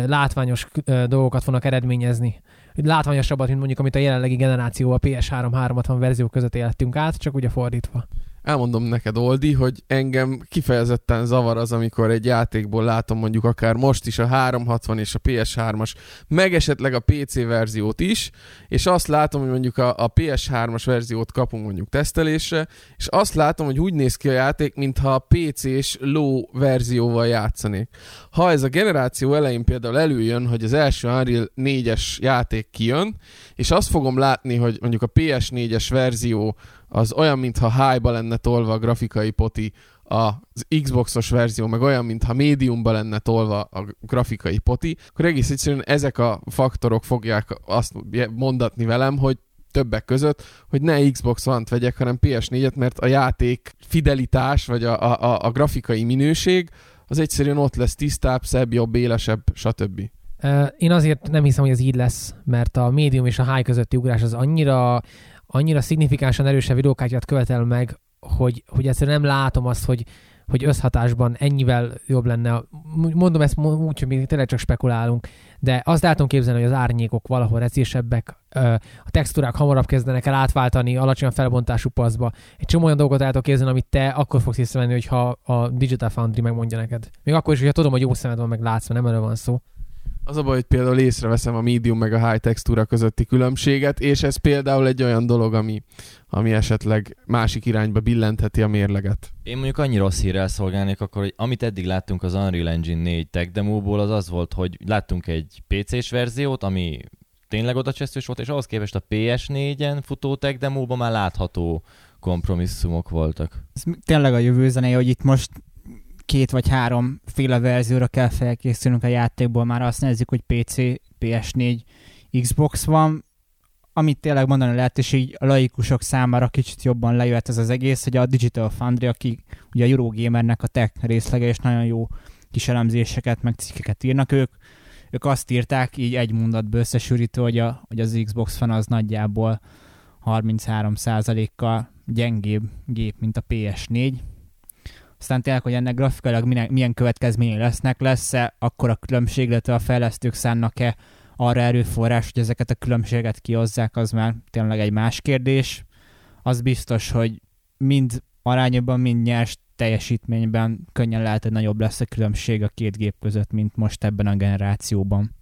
látványos dolgokat fognak eredményezni. Látványosabbat, mint mondjuk, amit a jelenlegi generáció a P S három háromszázhatvan verzió között éltünk át, csak ugye fordítva. Elmondom neked, Oldi, hogy engem kifejezetten zavar az, amikor egy játékból látom mondjuk akár most is a háromszázhatvan és a P S hármas, meg esetleg a pé cé verziót is, és azt látom, hogy mondjuk a, a P S hármas verziót kapunk mondjuk tesztelésre, és azt látom, hogy úgy néz ki a játék, mintha a pé cés low verzióval játszanék. Ha ez a generáció elején például előjön, hogy az első Unreal négyes játék kijön, és azt fogom látni, hogy mondjuk a P S négyes verzió az olyan, mintha high-ba lenne tolva a grafikai poti, az Xboxos verzió meg olyan, mintha médiumba lenne tolva a grafikai poti, akkor egész egyszerűen ezek a faktorok fogják azt mondatni velem, hogy többek között, hogy ne Xbox One-t vegyek, hanem P S négyet, mert a játék fidelitás, vagy a, a, a grafikai minőség, az egyszerűen ott lesz tisztább, szebb, jobb, élesebb, stb. Én azért nem hiszem, hogy ez így lesz, mert a médium és a high közötti ugrás az annyira annyira szignifikánsan erősebb videókártyát követel meg, hogy, hogy egyszerűen nem látom azt, hogy, hogy összhatásban ennyivel jobb lenne. Mondom ezt úgy, hogy még tényleg csak spekulálunk, de azt látom képzelni, hogy az árnyékok valahol recésebbek, a textúrák hamarabb kezdenek el átváltani alacsony felbontású paszba. Egy csomó olyan dolgot el tudok képzelni, amit te akkor fogsz észrevenni, hogyha a Digital Foundry megmondja neked. Még akkor is, hogyha tudom, hogy jó szemed van, meg látsz, mert nem erről van szó. Az a baj, hogy például észreveszem a medium meg a high textúra közötti különbséget, és ez például egy olyan dolog, ami, ami esetleg másik irányba billentheti a mérleget. Én mondjuk annyi rossz hírrel szolgálnék akkor, hogy amit eddig láttunk az Unreal Engine négy tech demóból, az az volt, hogy láttunk egy pé cés verziót, ami tényleg odacsesztős volt, és ahhoz képest a P S négyen futó tech demóban már látható kompromisszumok voltak. Ez tényleg a jövő zenéje, hogy itt most két vagy három féle verzióra kell felkészülnünk a játékból, már azt nézzük, hogy pé cé, P S négy, Xbox van, amit tényleg mondani lehet, és így a laikusok számára kicsit jobban lejöhet ez az egész, hogy a Digital Foundry, aki ugye a Eurogamernek a tech részlege, és nagyon jó kis elemzéseket, meg cikkeket írnak ők, ők azt írták, így egy mondatba összesűrítő, hogy, a, hogy az Xbox One az nagyjából harminchárom százalékkal gyengébb gép, mint a P S négy, Aztán tényleg, hogy ennek grafikailag milyen, milyen következményei lesznek, lesz-e akkora különbség, illetve a fejlesztők szánnak-e arra erőforrás, hogy ezeket a különbséget kihozzák, az már tényleg egy más kérdés. Az biztos, hogy mind arányban, mind nyers teljesítményben könnyen lehet, hogy nagyobb lesz a különbség a két gép között, mint most ebben a generációban.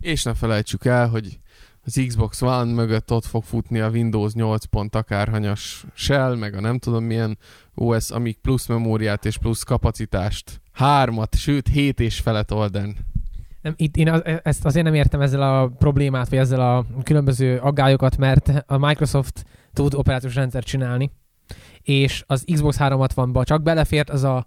És ne felejtsük el, hogy az Xbox One mögött ott fog futni a Windows nyolc pont akárhanyas shell, meg a nem tudom milyen o es, amik plusz memóriát és plusz kapacitást, hármat, sőt hét és felet olden. Nem, itt én az, ezt azért nem értem ezzel a problémát, vagy ezzel a különböző aggályokat, mert a Microsoft tud operációs rendszert csinálni, és az Xbox háromszázhatvanba csak belefért az a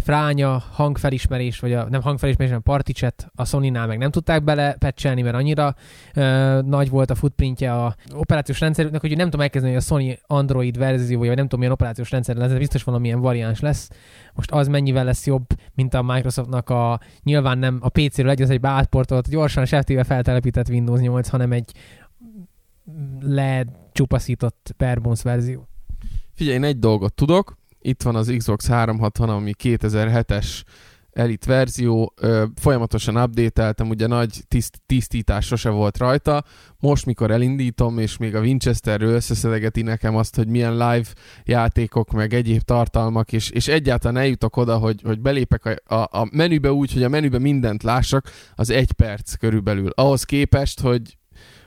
fránya, hangfelismerés, vagy a, nem hangfelismerés, hanem particset a Sonynál meg nem tudták bele patchelni, mert annyira ö, nagy volt a footprintje a operációs rendszerüknek, hogy nem tudom elkezdeni, hogy a Sony Android verziója, vagy nem tudom milyen operációs rendszer lesz, ez biztos valamilyen variáns lesz. Most az mennyivel lesz jobb, mint a Microsoftnak a nyilván nem a pé cé-ről egy, az egy átportolt, gyorsan seftével feltelepített Windows nyolc, hanem egy lecsupaszított bare-bones verzió. Figyelj, én egy dolgot tudok, itt van az Xbox háromszázhatvan, ami kétezer-hetes Elite verzió, Ö, folyamatosan update-eltem, ugye nagy tiszt, tisztítás sose volt rajta. Most, mikor elindítom, és még a Winchesterről összeszedegeti nekem azt, hogy milyen live játékok, meg egyéb tartalmak, és, és egyáltalán eljutok oda, hogy, hogy belépek a, a, a menübe úgy, hogy a menübe mindent lássak, az egy perc körülbelül. Ahhoz képest, hogy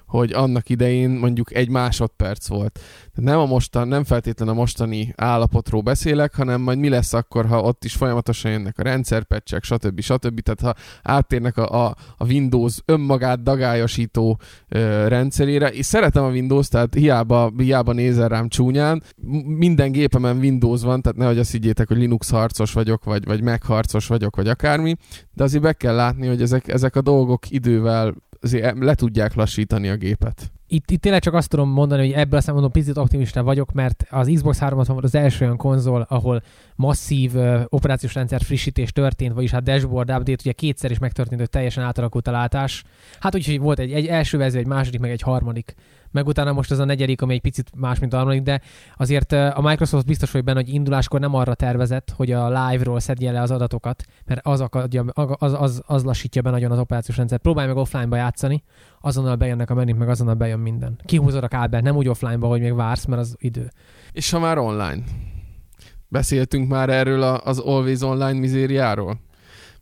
hogy annak idején mondjuk egy másodperc volt. Nem a mostan, nem feltétlenül a mostani állapotról beszélek, hanem majd mi lesz akkor, ha ott is folyamatosan jönnek a rendszerpecsek, stb. stb. Tehát ha áttérnek a, a, a Windows önmagát dagályosító ö, rendszerére, és szeretem a Windows, tehát hiába, hiába nézel rám csúnyán, minden gépemen Windows van, tehát nehogy azt higgyétek, hogy Linux harcos vagyok, vagy, vagy Mac harcos vagyok, vagy akármi, de azért be kell látni, hogy ezek, ezek a dolgok idővel azért le tudják lassítani a gépet. Itt, itt tényleg csak azt tudom mondani, hogy ebből aztán mondom, picit optimista vagyok, mert az Xbox háromszázhatvan volt az első olyan konzol, ahol masszív uh, operációs rendszer frissítés történt, vagyis hát dashboard update, ugye kétszer is megtörtént, hogy teljesen átalakult a látás. Hát úgyhogy volt egy, egy első verzió, egy második, meg egy harmadik. Meg utána most az a negyedik, ami egy picit más, mint a harmadik, de azért a Microsoft biztos vagy benne, hogy induláskor nem arra tervezett, hogy a live-ról szedje le az adatokat, mert az, akadja, az, az, az lassítja be nagyon az operációs rendszer. Próbálj meg offline-ba játszani, azonnal bejönnek a menüt, meg azonnal bejön minden. Kihúzod a kábelt, nem úgy offline-ba, hogy még vársz, mert az idő. És ha már online? Beszéltünk már erről az Always Online mizériáról?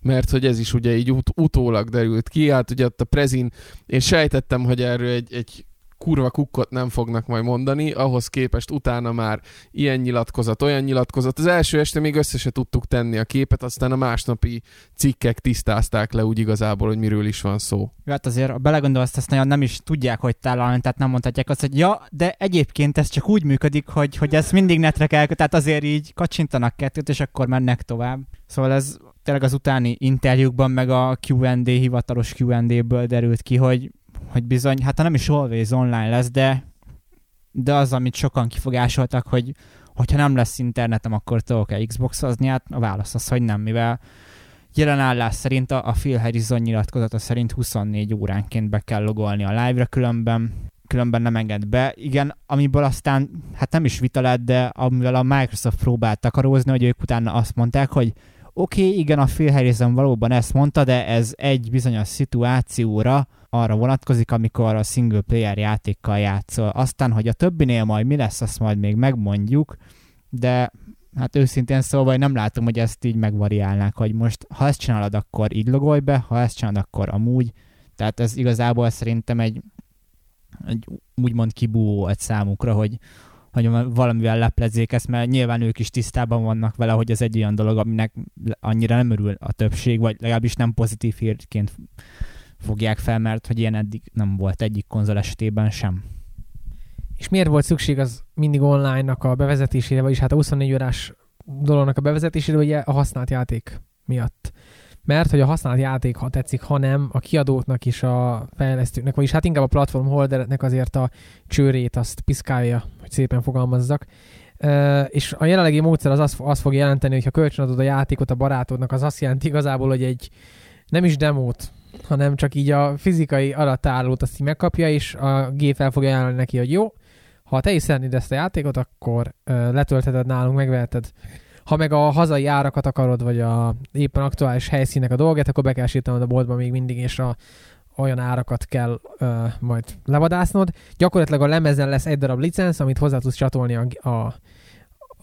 Mert hogy ez is ugye így ut- utólag derült ki, hát ugye ott a prezin, én sejtettem, hogy erről egy, egy kurva kukkot nem fognak majd mondani, ahhoz képest utána már ilyen nyilatkozat, olyan nyilatkozat. Az első este még össze se tudtuk tenni a képet, aztán a másnapi cikkek tisztázták le úgy igazából, hogy miről is van szó. Hát azért, ha belegondolsz, azt nagyon nem is tudják, hogy tálalni, tehát nem mondhatják azt, hogy ja, de egyébként ez csak úgy működik, hogy, hogy ezt mindig netre kell, tehát azért így kacsintanak kettőt, és akkor mennek tovább. Szóval ez tényleg az utáni interjúkban, meg a kú end á, hivatalos kú end á-ből derült ki, hogy hogy bizony, hát nem is always online lesz, de, de az, amit sokan kifogásoltak, hogy hogyha nem lesz internetem, akkor tudok-e Xboxozni, hát a válasz az, hogy nem, mivel jelen állás szerint a, a Phil Harrison nyilatkozata szerint huszonnégy óránként be kell logolni a live-ra, különben, különben nem enged be. Igen, amiből aztán, hát nem is vita lett, de amivel a Microsoft próbált takarózni, hogy ők utána azt mondták, hogy oké, okay, igen, a Phil Harrison valóban ezt mondta, de ez egy bizonyos szituációra arra vonatkozik, amikor a single player játékkal játszol. Aztán, hogy a többinél majd mi lesz, azt majd még megmondjuk, de hát őszintén szóval nem látom, hogy ezt így megvariálnák, hogy most ha ezt csinálod, akkor így logolj be, ha ezt csinálod, akkor amúgy. Tehát ez igazából szerintem egy, egy úgymond kibúvó egy számukra, hogy, hogy valamivel leplezzék ezt, mert nyilván ők is tisztában vannak vele, hogy ez egy olyan dolog, aminek annyira nem örül a többség, vagy legalábbis nem pozitív hírként fogják fel, mert hogy ilyen eddig nem volt egyik konzol esetében sem. És miért volt szükség az mindig online-nak a bevezetésére, vagyis hát a huszonnégy órás dolognak a bevezetésére, ugye a használt játék miatt? Mert hogy a használt játék, ha tetszik, ha nem, a kiadóknak és a fejlesztőknek, vagyis hát inkább a platform holdereknek azért a csőrét azt piszkálja, hogy szépen fogalmazzak. Uh, és a jelenlegi módszer az azt az fog jelenteni, hogyha kölcsönadod a játékot a barátodnak, az azt jelenti igazából, hogy egy nem is demót, hanem csak így a fizikai adatárlót azt így megkapja, és a gép el fogja ajánlani neki, hogy jó, ha te is szeretnéd ezt a játékot, akkor ö, letöltheted nálunk, megveheted. Ha meg a hazai árakat akarod, vagy a éppen aktuális helyszínek a dolgát, akkor be kell sétálnod a boltban még mindig, és a, olyan árakat kell ö, majd levadásznod. Gyakorlatilag a lemezen lesz egy darab licenc, amit hozzá tudsz csatolni a, a,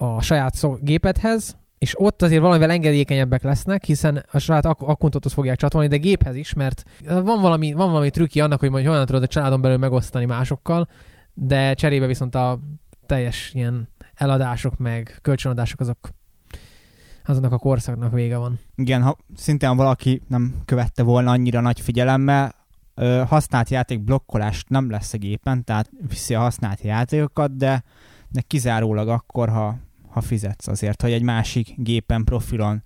a saját szó, gépedhez, és ott azért valamivel engedékenyebbek lesznek, hiszen a saját akkuntot fogják csatolni, de géphez is, mert van valami, van valami trükki annak, hogy majd hogyan tudod a családon belül megosztani másokkal, de cserébe viszont a teljes ilyen eladások meg kölcsönadások azok azonnak a korszaknak vége van. Igen, ha szintén valaki nem követte volna annyira nagy figyelemmel, használt játék blokkolást nem lesz a gépen, tehát viszi a használt játékokat, de, de kizárólag akkor, ha ha fizetsz azért, hogy egy másik gépen, profilon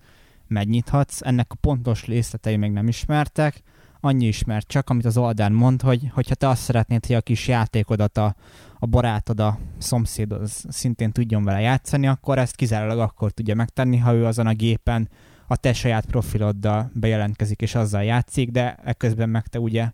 megnyithatsz. Ennek a pontos részletei még nem ismertek, annyi ismert csak, amit az oldalán mond, hogy hogyha te azt szeretnéd, hogy a kis játékodat a, a barátod, a szomszédod szintén tudjon vele játszani, akkor ezt kizárólag akkor tudja megtenni, ha ő azon a gépen a te saját profiloddal bejelentkezik és azzal játszik, de ekközben meg te ugye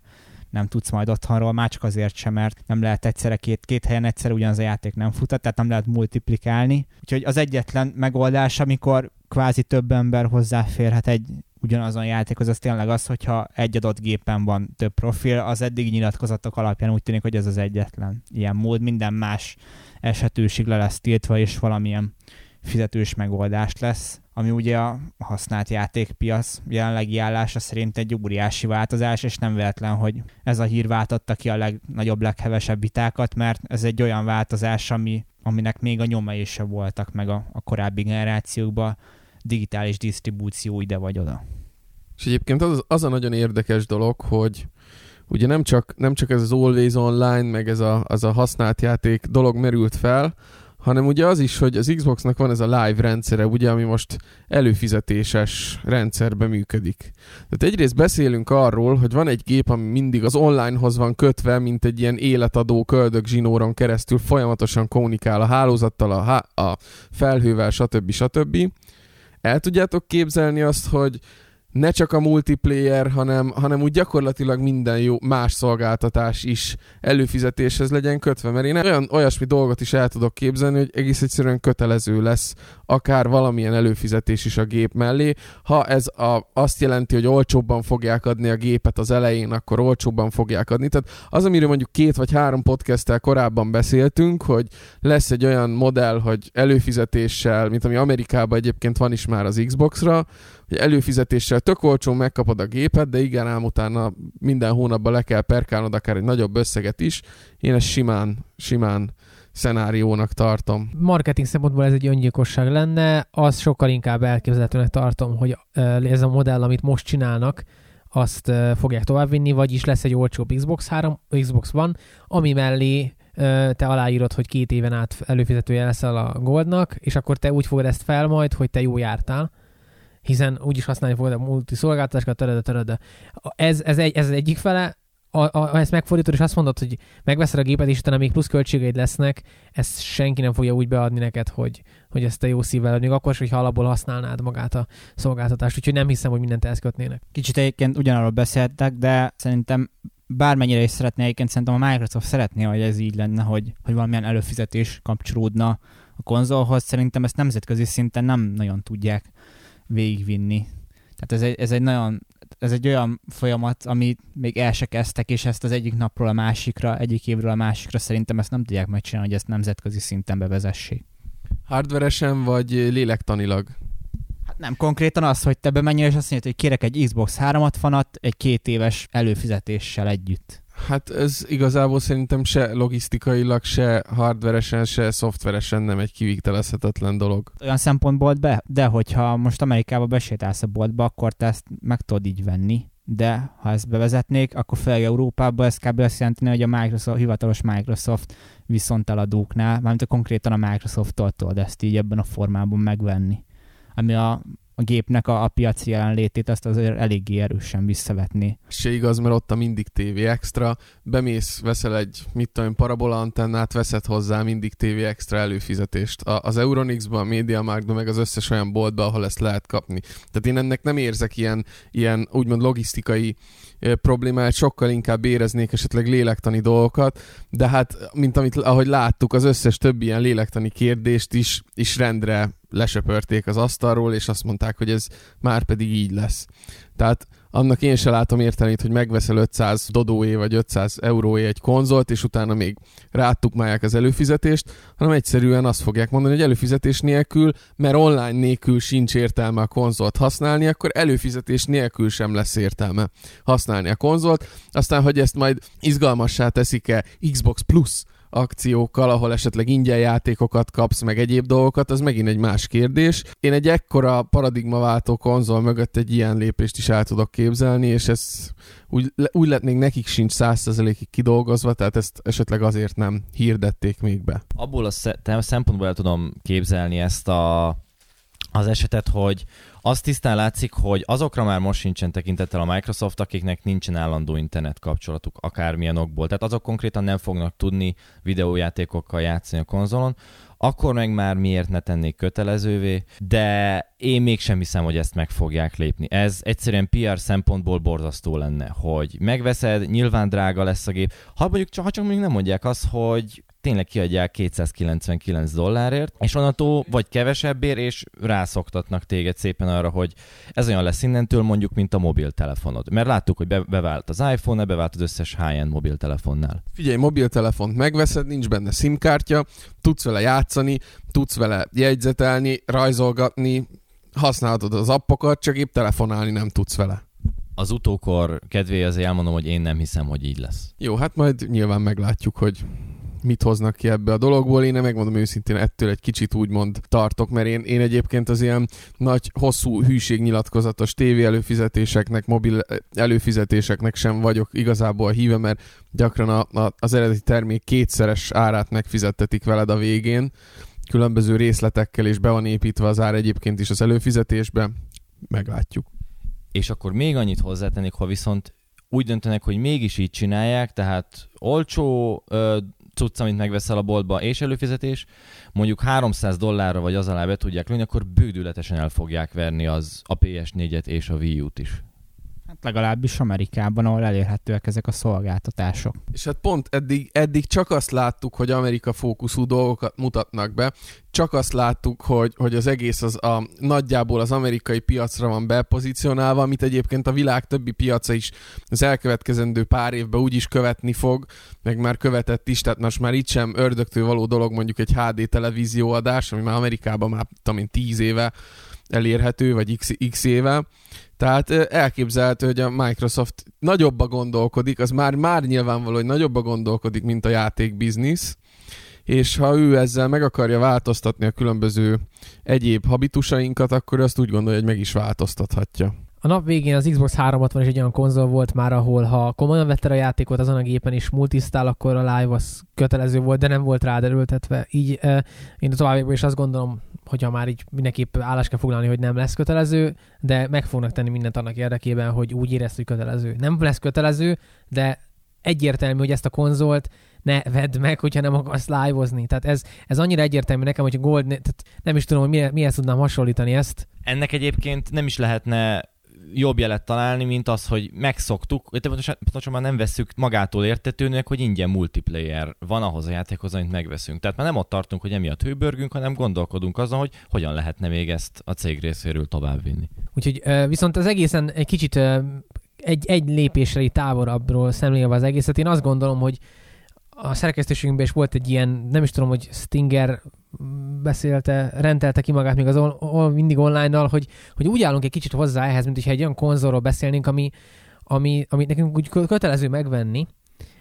nem tudsz majd otthonról, már csak azért sem, mert nem lehet egyszerre két, két helyen egyszerre ugyanaz a játék nem futat, tehát nem lehet multiplikálni. Úgyhogy az egyetlen megoldás, amikor kvázi több ember hozzáférhet egy ugyanazon játékhoz, az tényleg az, hogyha egy adott gépen van több profil, az eddig nyilatkozatok alapján úgy tűnik, hogy ez az egyetlen ilyen mód, minden más esetőség le lesz tiltva, és valamilyen fizetős megoldás lesz, ami ugye a használt játékpiac jelenlegi állása szerint egy óriási változás, és nem véletlen, hogy ez a hír váltotta ki a legnagyobb, leghevesebb vitákat, mert ez egy olyan változás, ami, aminek még a nyomai is sem voltak meg a, a korábbi generációkban, digitális disztribúció ide vagy oda. És egyébként az, az a nagyon érdekes dolog, hogy ugye nem csak, nem csak ez az Always Online, meg ez a, az a használt játék dolog merült fel, hanem ugye az is, hogy az Xboxnak van ez a live rendszere, ugye, ami most előfizetéses rendszerben működik. Tehát egyrészt beszélünk arról, hogy van egy gép, ami mindig az onlinehoz van kötve, mint egy ilyen életadó köldögzsinóron keresztül folyamatosan kommunikál a hálózattal, a, há- a felhővel, stb. stb. El tudjátok képzelni azt, hogy ne csak a multiplayer, hanem, hanem úgy gyakorlatilag minden jó más szolgáltatás is előfizetéshez legyen kötve, mert én olyan, olyasmi dolgot is el tudok képzelni, hogy egész egyszerűen kötelező lesz akár valamilyen előfizetés is a gép mellé. Ha ez a, azt jelenti, hogy olcsóbban fogják adni a gépet az elején, akkor olcsóbban fogják adni. Tehát az, amiről mondjuk két vagy három podcasttel korábban beszéltünk, hogy lesz egy olyan modell, hogy előfizetéssel, mint ami Amerikában egyébként van is már az Xboxra, hogy előfizetéssel tök olcsón megkapod a gépet, de igen, ám utána minden hónapban le kell perkálnod akár egy nagyobb összeget is. Én ezt simán, simán szenáriónak tartom. Marketing szempontból ez egy öngyilkosság lenne, az sokkal inkább elképzelhetőnek tartom, hogy ez a modell, amit most csinálnak, azt fogják továbbvinni, vagyis lesz egy olcsóbb Xbox három, Xbox One, ami mellé te aláírod, hogy két éven át előfizetője leszel a Goldnak, és akkor te úgy fogod ezt fel majd, hogy te jó jártál, hiszen úgyis használni fogod a multiszolgáltatásokat, töröd, töröd. Ez, ez, egy, ez egyik fele, a, a, ezt megfordítod, és azt mondod, hogy megveszed a gépet, és utána még plusz költségeid lesznek, ezt senki nem fogja úgy beadni neked, hogy, hogy ezt te jó szívvel adjuk, akkor is, hogyha alapból használnád magát a szolgáltatást, úgyhogy nem hiszem, hogy mindent ehhez kötnének. Kicsit egyébként ugyanarról beszéltek, de szerintem bármennyire is szeretné, egyébként szerintem a Microsoft szeretné, hogy ez így lenne, hogy, hogy valamilyen előfizetés kapcsolódna a konzolhoz, szerintem ezt nemzetközi szinten nem nagyon tudják végigvinni. Tehát ez egy, ez egy nagyon, ez egy olyan folyamat, amit még el se kezdtek, és ezt az egyik napról a másikra, egyik évről a másikra szerintem ezt nem tudják megcsinálni, hogy ezt nemzetközi szinten bevezessék. Hardveresen vagy lélektanilag? Hát nem, konkrétan az, hogy te bemenjél, és azt mondja, hogy kérek egy Xbox háromszázhatvanat egy két éves előfizetéssel együtt. Hát ez igazából szerintem se logisztikailag, se hardveresen, se szoftveresen nem egy kivitelezhetetlen dolog. Olyan szempontból, de, de hogyha most Amerikába besétálsz a boltba, akkor te ezt meg tudod így venni. De ha ezt bevezetnék, akkor főleg Európába ez kb. Azt jelenteni, hogy a Microsoft, hivatalos Microsoft viszonteladóknál, mármint a konkrétan a Microsofttól tudod ezt így ebben a formában megvenni. Ami a a gépnek a, a piaci jelenlétét, azt azért eléggé erősen visszavetni. Se igaz, mert ott a mindig té vé Extra, bemész, veszel egy, mit tudom, parabola antennát, veszed hozzá mindig té vé Extra előfizetést. A, az Euronix-ban, a MediaMarkt-ban, meg az összes olyan boltban, ahol ezt lehet kapni. Tehát én ennek nem érzek ilyen, ilyen úgymond logisztikai e, problémát, sokkal inkább éreznék esetleg lélektani dolgokat, de hát, mint amit, ahogy láttuk, az összes több ilyen lélektani kérdést is, is rendre lesöpörték az asztalról, és azt mondták, hogy ez már pedig így lesz. Tehát annak én se látom értelmét, hogy megveszel ötszáz dodóé vagy ötszáz euróé egy konzolt, és utána még rátukmálják az előfizetést, hanem egyszerűen azt fogják mondani, hogy előfizetés nélkül, mert online nélkül sincs értelme a konzolt használni, akkor előfizetés nélkül sem lesz értelme használni a konzolt. Aztán, hogy ezt majd izgalmassá teszik-e Xbox Plus akciókkal, ahol esetleg ingyen játékokat kapsz, meg egyéb dolgokat, az megint egy más kérdés. Én egy ekkora paradigmaváltó konzol mögött egy ilyen lépést is el tudok képzelni, és ez úgy, úgy lett még nekik sincs száz százalékig kidolgozva, tehát ezt esetleg azért nem hirdették még be. Abból a szempontból el tudom képzelni ezt a az esetet, hogy azt tisztán látszik, hogy azokra már most sincsen tekintettel a Microsoft, akiknek nincsen állandó internet kapcsolatuk akármilyen okból. Tehát azok konkrétan nem fognak tudni videójátékokkal játszani a konzolon, akkor meg már miért ne tennék kötelezővé, de én mégsem hiszem, hogy ezt meg fogják lépni. Ez egyszerűen pé er szempontból borzasztó lenne, hogy megveszed, nyilván drága lesz a gép. Ha mondjuk csak, ha csak mondjuk nem mondják azt, hogy tényleg kiadják kétszázkilencvenkilenc dollárért, és onnantól vagy kevesebbért, és rászoktatnak téged szépen arra, hogy ez olyan lesz innentől mondjuk, mint a mobiltelefonod. Mert láttuk, hogy be, bevált az iPhone, bevált az összes high-end mobiltelefonnál. Figyelj, mobiltelefont megveszed, nincs benne SIM-kártya, tudsz vele játszani, tudsz vele jegyzetelni, rajzolgatni, használhatod az appokat, csak épp telefonálni nem tudsz vele. Az utókor kedvéért azért elmondom, hogy én nem hiszem, hogy így lesz. Jó, hát majd nyilván meglátjuk, hogy mit hoznak ki ebbe a dologból. Én megmondom őszintén, ettől egy kicsit úgymond tartok, mert én, én egyébként az ilyen nagy, hosszú, hűségnyilatkozatos tévé előfizetéseknek, mobil előfizetéseknek sem vagyok igazából a híve, mert gyakran a, a, az eredeti termék kétszeres árát megfizettetik veled a végén, különböző részletekkel, és be van építve az ár egyébként is az előfizetésbe. Meglátjuk. És akkor még annyit hozzátennék, ha viszont úgy döntenek, hogy mégis így csinálják, tehát olcsó ö, cucc, amit megveszel a boltba, és előfizetés, mondjuk háromszáz dollárra vagy az alá be tudják lőni, akkor bődületesen el fogják verni az a pé es négyet és a Wii U-t is. Hát legalábbis Amerikában, ahol elérhetőek ezek a szolgáltatások. És hát pont eddig, eddig csak azt láttuk, hogy Amerika fókuszú dolgokat mutatnak be, csak azt láttuk, hogy, hogy az egész az a, nagyjából az amerikai piacra van bepozícionálva, amit egyébként a világ többi piaca is az elkövetkezendő pár évben úgyis követni fog, meg már követett is, tehát most már itt sem ördögtől való dolog mondjuk egy há dé televízióadás, ami már Amerikában már tudom, tíz éve elérhető, vagy x, x éve. Tehát elképzelhető, hogy a Microsoft nagyobba gondolkodik, az már, már nyilvánvaló, hogy nagyobba gondolkodik, mint a játékbiznisz, és ha ő ezzel meg akarja változtatni a különböző egyéb habitusainkat, akkor azt úgy gondolja, hogy meg is változtathatja. A nap végén az Xbox háromszázhatvan is egy olyan konzol volt már, ahol ha komolyan vetted a játékot azon a gépen és multisztál, akkor a live az kötelező volt, de nem volt rád erőltetve. Így eh, én továbbjában is azt gondolom, hogyha már így mindenképp állást kell foglalni, hogy nem lesz kötelező, de meg fognak tenni mindent annak érdekében, hogy úgy érezd, hogy kötelező. Nem lesz kötelező, de egyértelmű, hogy ezt a konzolt ne vedd meg, hogyha nem akarsz live-ozni. Tehát ez, ez annyira egyértelmű nekem, hogy a Gold, tehát nem is tudom, hogy mihez, mihez tudnám hasonlítani ezt. Ennek egyébként nem is lehetne jobb jelet találni, mint az, hogy megszoktuk, pontosan már nem veszük magától értetőnek, hogy ingyen multiplayer van ahhoz a játékhoz, amit megveszünk. Tehát már nem ott tartunk, hogy emiatt hőbörgünk, hanem gondolkodunk azon, hogy hogyan lehetne még ezt a cég részéről továbbvinni. Úgyhogy viszont az egészen egy kicsit egy, egy lépésre távolabbról szemlélve az egészet, én azt gondolom, hogy a szerkesztésünkben is volt egy ilyen, nem is tudom, hogy Stinger beszélte, rendelte ki magát még az on, on, mindig online-nal, hogy, hogy úgy állunk egy kicsit hozzá ehhez, mint hogyha egy olyan konzolról beszélnénk, ami, ami, amit nekünk úgy kötelező megvenni,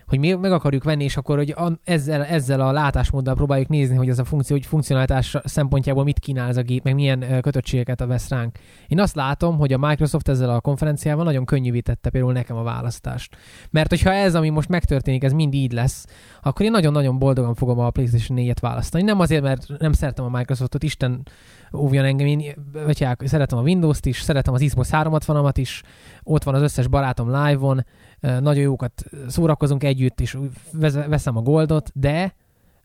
hogy mi meg akarjuk venni, és akkor hogy a, ezzel, ezzel a látásmóddal próbáljuk nézni, hogy ez a funkció, hogy funkcionalitás szempontjából mit kínál ez a gép, meg milyen kötöttségeket vesz ránk. Én azt látom, hogy a Microsoft ezzel a konferenciával nagyon könnyűvé tette például nekem a választást. Mert hogyha ez, ami most megtörténik, ez mind így lesz, akkor én nagyon-nagyon boldogan fogom a PlayStation négyet választani. Nem azért, mert nem szeretem a Microsoftot, Isten óvjon engem, én ötyák, szeretem a Windows-t is, szeretem az Xbox háromszázhatvanamat is, ott van az összes barátom live-on, nagyon jókat szórakozunk együtt, és veszem a Goldot, de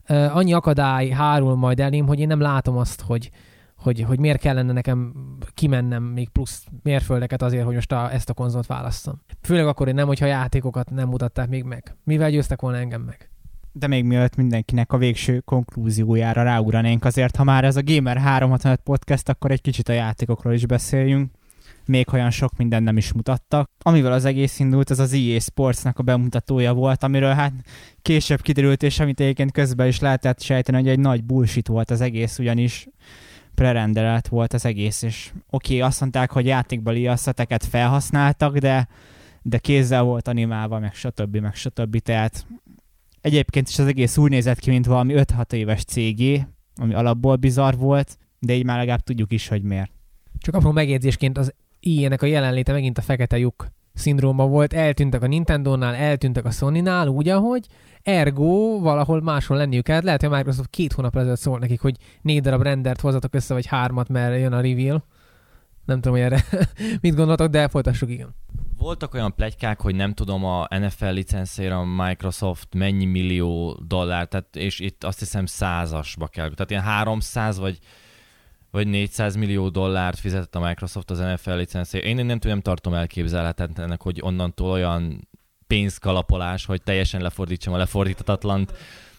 annyi akadály hárul majd elém, hogy én nem látom azt, hogy, hogy, hogy miért kellene nekem kimennem még plusz mérföldeket azért, hogy most a, ezt a konzolt válasszam. Főleg akkor én nem, hogyha játékokat nem mutatták még meg. Mivel győztek volna engem meg? De még mielőtt mindenkinek a végső konklúziójára ráugranánk, azért ha már ez a Gamer háromszázhatvanöt podcast, akkor egy kicsit a játékokról is beszéljünk. Még olyan sok mindent nem is mutattak. Amivel az egész indult, ez az í á Sportsnak a bemutatója volt, amiről hát később kiderült, és amit egyébként közben is lehetett sejteni, hogy egy nagy bullshit volt az egész, ugyanis prerendelet volt az egész, és oké, okay, azt mondták, hogy játékbeli asszeteket felhasználtak, de, de kézzel volt animálva, meg stb. meg stb. Tehát egyébként is az egész úgy nézett ki, mint valami öt-hat éves cégé, ami alapból bizarr volt, de így már legalább tudjuk is, hogy miért. Csak apró megjegyzésként az ilyenek a jelenléte megint a fekete lyuk. szindróma volt, eltűntek a Nintendónál, eltűntek a Sonynál, úgy ahogy, ergo valahol máshol lenniük kell. Lehet, hogy a Microsoft két hónap ezelőtt szólt nekik, hogy négy darab rendert hozzatok össze, vagy hármat, mert jön a reveal. Nem tudom, hogy erre mit gondoltok, de folytassuk, igen. Voltak olyan pletykák, hogy nem tudom, a en ef el licenszére a Microsoft mennyi millió dollár, tehát, és itt azt hiszem százasba kell. Tehát ilyen háromszáz vagy, vagy négyszáz millió dollárt fizetett a Microsoft az en ef el licenszére. Én nem tudom, nem tartom elképzelhetetlennek, hogy onnantól olyan pénzkalapolás, hogy teljesen lefordítsam a lefordíthatatlant,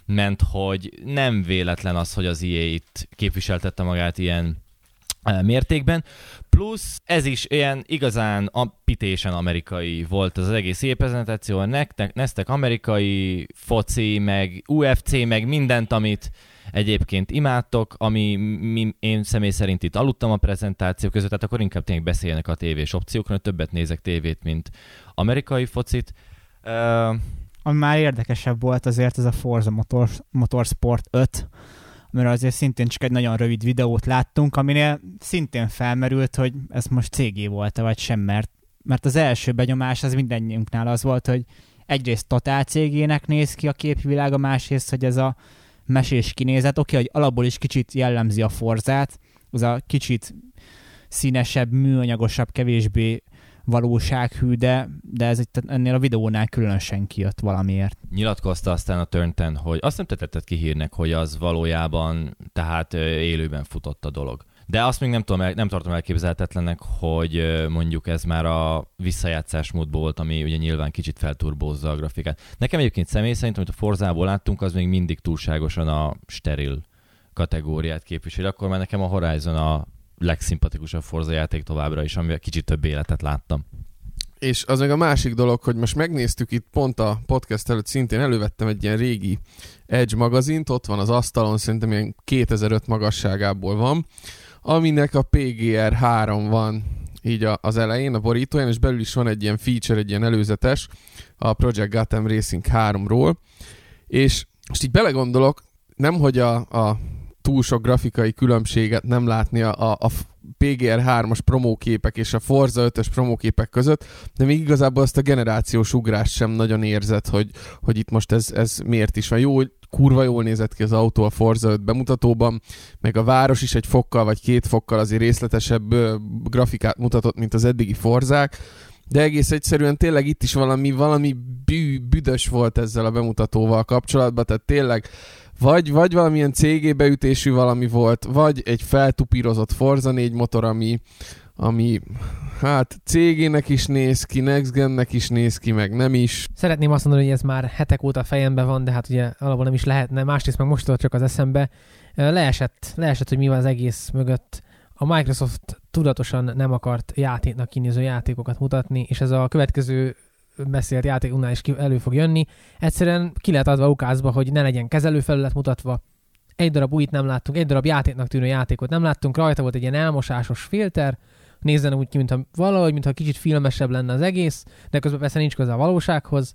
ment, hogy nem véletlen az, hogy az í á itt képviseltette magát ilyen mértékben, plusz ez is ilyen igazán a pitésen amerikai volt az egész e-prezentáció, nektek, neztek amerikai foci, meg u ef cé, meg mindent, amit egyébként imádtok, ami mi, én személy szerint itt aludtam a prezentáció között, tehát akkor inkább tényleg beszéljenek a tévés opciókról, többet nézek tévét, mint amerikai focit. Uh... Ami már érdekesebb volt azért ez a Forza Motor, Motorsport öt, mert azért szintén csak egy nagyon rövid videót láttunk, aminél szintén felmerült, hogy ez most cégé volt-e vagy sem, mert, mert az első benyomás az mindennyiunknál az volt, hogy egyrészt totál cégének néz ki a képvilága, másrészt, hogy ez a mesés kinézet, oké, hogy alapból is kicsit jellemzi a Forzát, az a kicsit színesebb, műanyagosabb, kevésbé valósághű, de, de ez itt ennél a videónál különösen kijött valamiért. Nyilatkozta aztán a Turnten, hogy azt nem tetted ki hírnek, hogy az valójában tehát élőben futott a dolog. De azt még nem, tudom, nem tartom elképzelhetetlennek, hogy mondjuk ez már a visszajátszás módból volt, ami ugye nyilván kicsit felturbózza a grafikát. Nekem egyébként személy szerint, amit a Forzából láttunk, az még mindig túlságosan a steril kategóriát képviseli. Akkor már nekem a Horizon a legszimpatikusabb Forza játék továbbra is, amivel kicsit több életet láttam. És az meg a másik dolog, hogy most megnéztük itt pont a podcast előtt, szintén elővettem egy ilyen régi Edge magazint, ott van az asztalon, szerintem ilyen kétezer-öt magasságából van, aminek a pé gé er három van így az elején, a borítóján, és belül is van egy ilyen feature, egy ilyen előzetes a Project Gotham Racing háromról, és most így belegondolok, nem hogy a, a túl sok grafikai különbséget nem látni a, a pé gé er hármas promóképek és a Forza ötös promóképek között, de még igazából azt a generációs ugrást sem nagyon érzed, hogy, hogy itt most ez, ez miért is van. Jó, kurva jól nézett ki az autó a Forza öt bemutatóban, meg a város is egy fokkal vagy két fokkal azért részletesebb ö, grafikát mutatott, mint az eddigi Forzák, de egész egyszerűen tényleg itt is valami, valami bű, büdös volt ezzel a bemutatóval kapcsolatban, tehát tényleg Vagy, vagy valamilyen cé gé beütésű valami volt, vagy egy feltupírozott Forza négy motor, ami, ami hát cé gének is néz ki, Next Gennek is néz ki, meg nem is. Szeretném azt mondani, hogy ez már hetek óta fejemben van, de hát ugye alapból nem is lehetne, másrészt meg most csak az eszembe. Leesett, leesett, hogy mi van az egész mögött. A Microsoft tudatosan nem akart játéknak kinéző játékokat mutatni, és ez a következő beszélt játékunknál is elő fog jönni. Egyszerűen ki lehet adva ukázba, hogy ne legyen kezelőfelület mutatva. Egy darab újit nem láttunk, egy darab játéknak tűnő játékot nem láttunk, rajta volt egy ilyen elmosásos filter, nézzen úgy ki, mintha valahogy, mintha kicsit filmesebb lenne az egész, de közben persze nincs köze a valósághoz.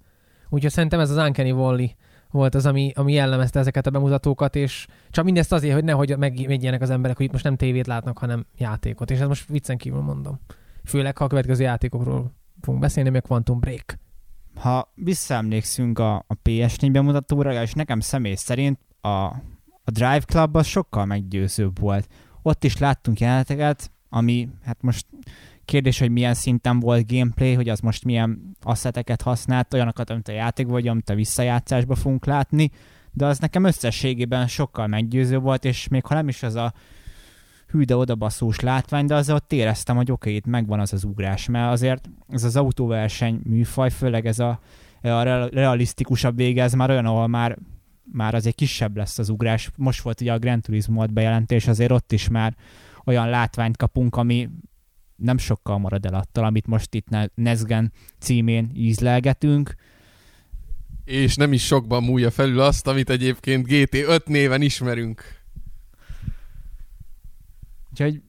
Úgyhogy szerintem ez az Uncanny Valley volt az, ami, ami jellemezte ezeket a bemutatókat, és csak mindezt azért, hogy nehogy megvédjenek az emberek, hogy itt most nem tévét látnak, hanem játékot. És ezt most viccen kívül mondom. Főleg, ha a következő játékokról fogunk beszélni, még Quantum Break. Ha visszaemlékszünk a, a pé es négy bemutatóra, és nekem személy szerint a, a Drive Club az sokkal meggyőzőbb volt. Ott is láttunk jeleneteket, ami, hát most kérdés, hogy milyen szinten volt gameplay, hogy az most milyen asszeteket használt, olyanokat, amit a játék vagy, amit a visszajátszásba fogunk látni, de az nekem összességében sokkal meggyőző volt, és még ha nem is az a hű, de odabaszós látvány, de az ott éreztem, hogy oké, itt megvan az az ugrás, mert azért ez az autóverseny műfaj, főleg ez a, a realisztikusabb vége, ez már olyan, ahol már, már azért kisebb lesz az ugrás. Most volt ugye a Grand Turismo bejelentés, azért ott is már olyan látványt kapunk, ami nem sokkal marad el attól, amit most itt Next Gen címén ízlelgetünk. És nem is sokban múlja felül azt, amit egyébként gé té öt néven ismerünk. Úgyhogy...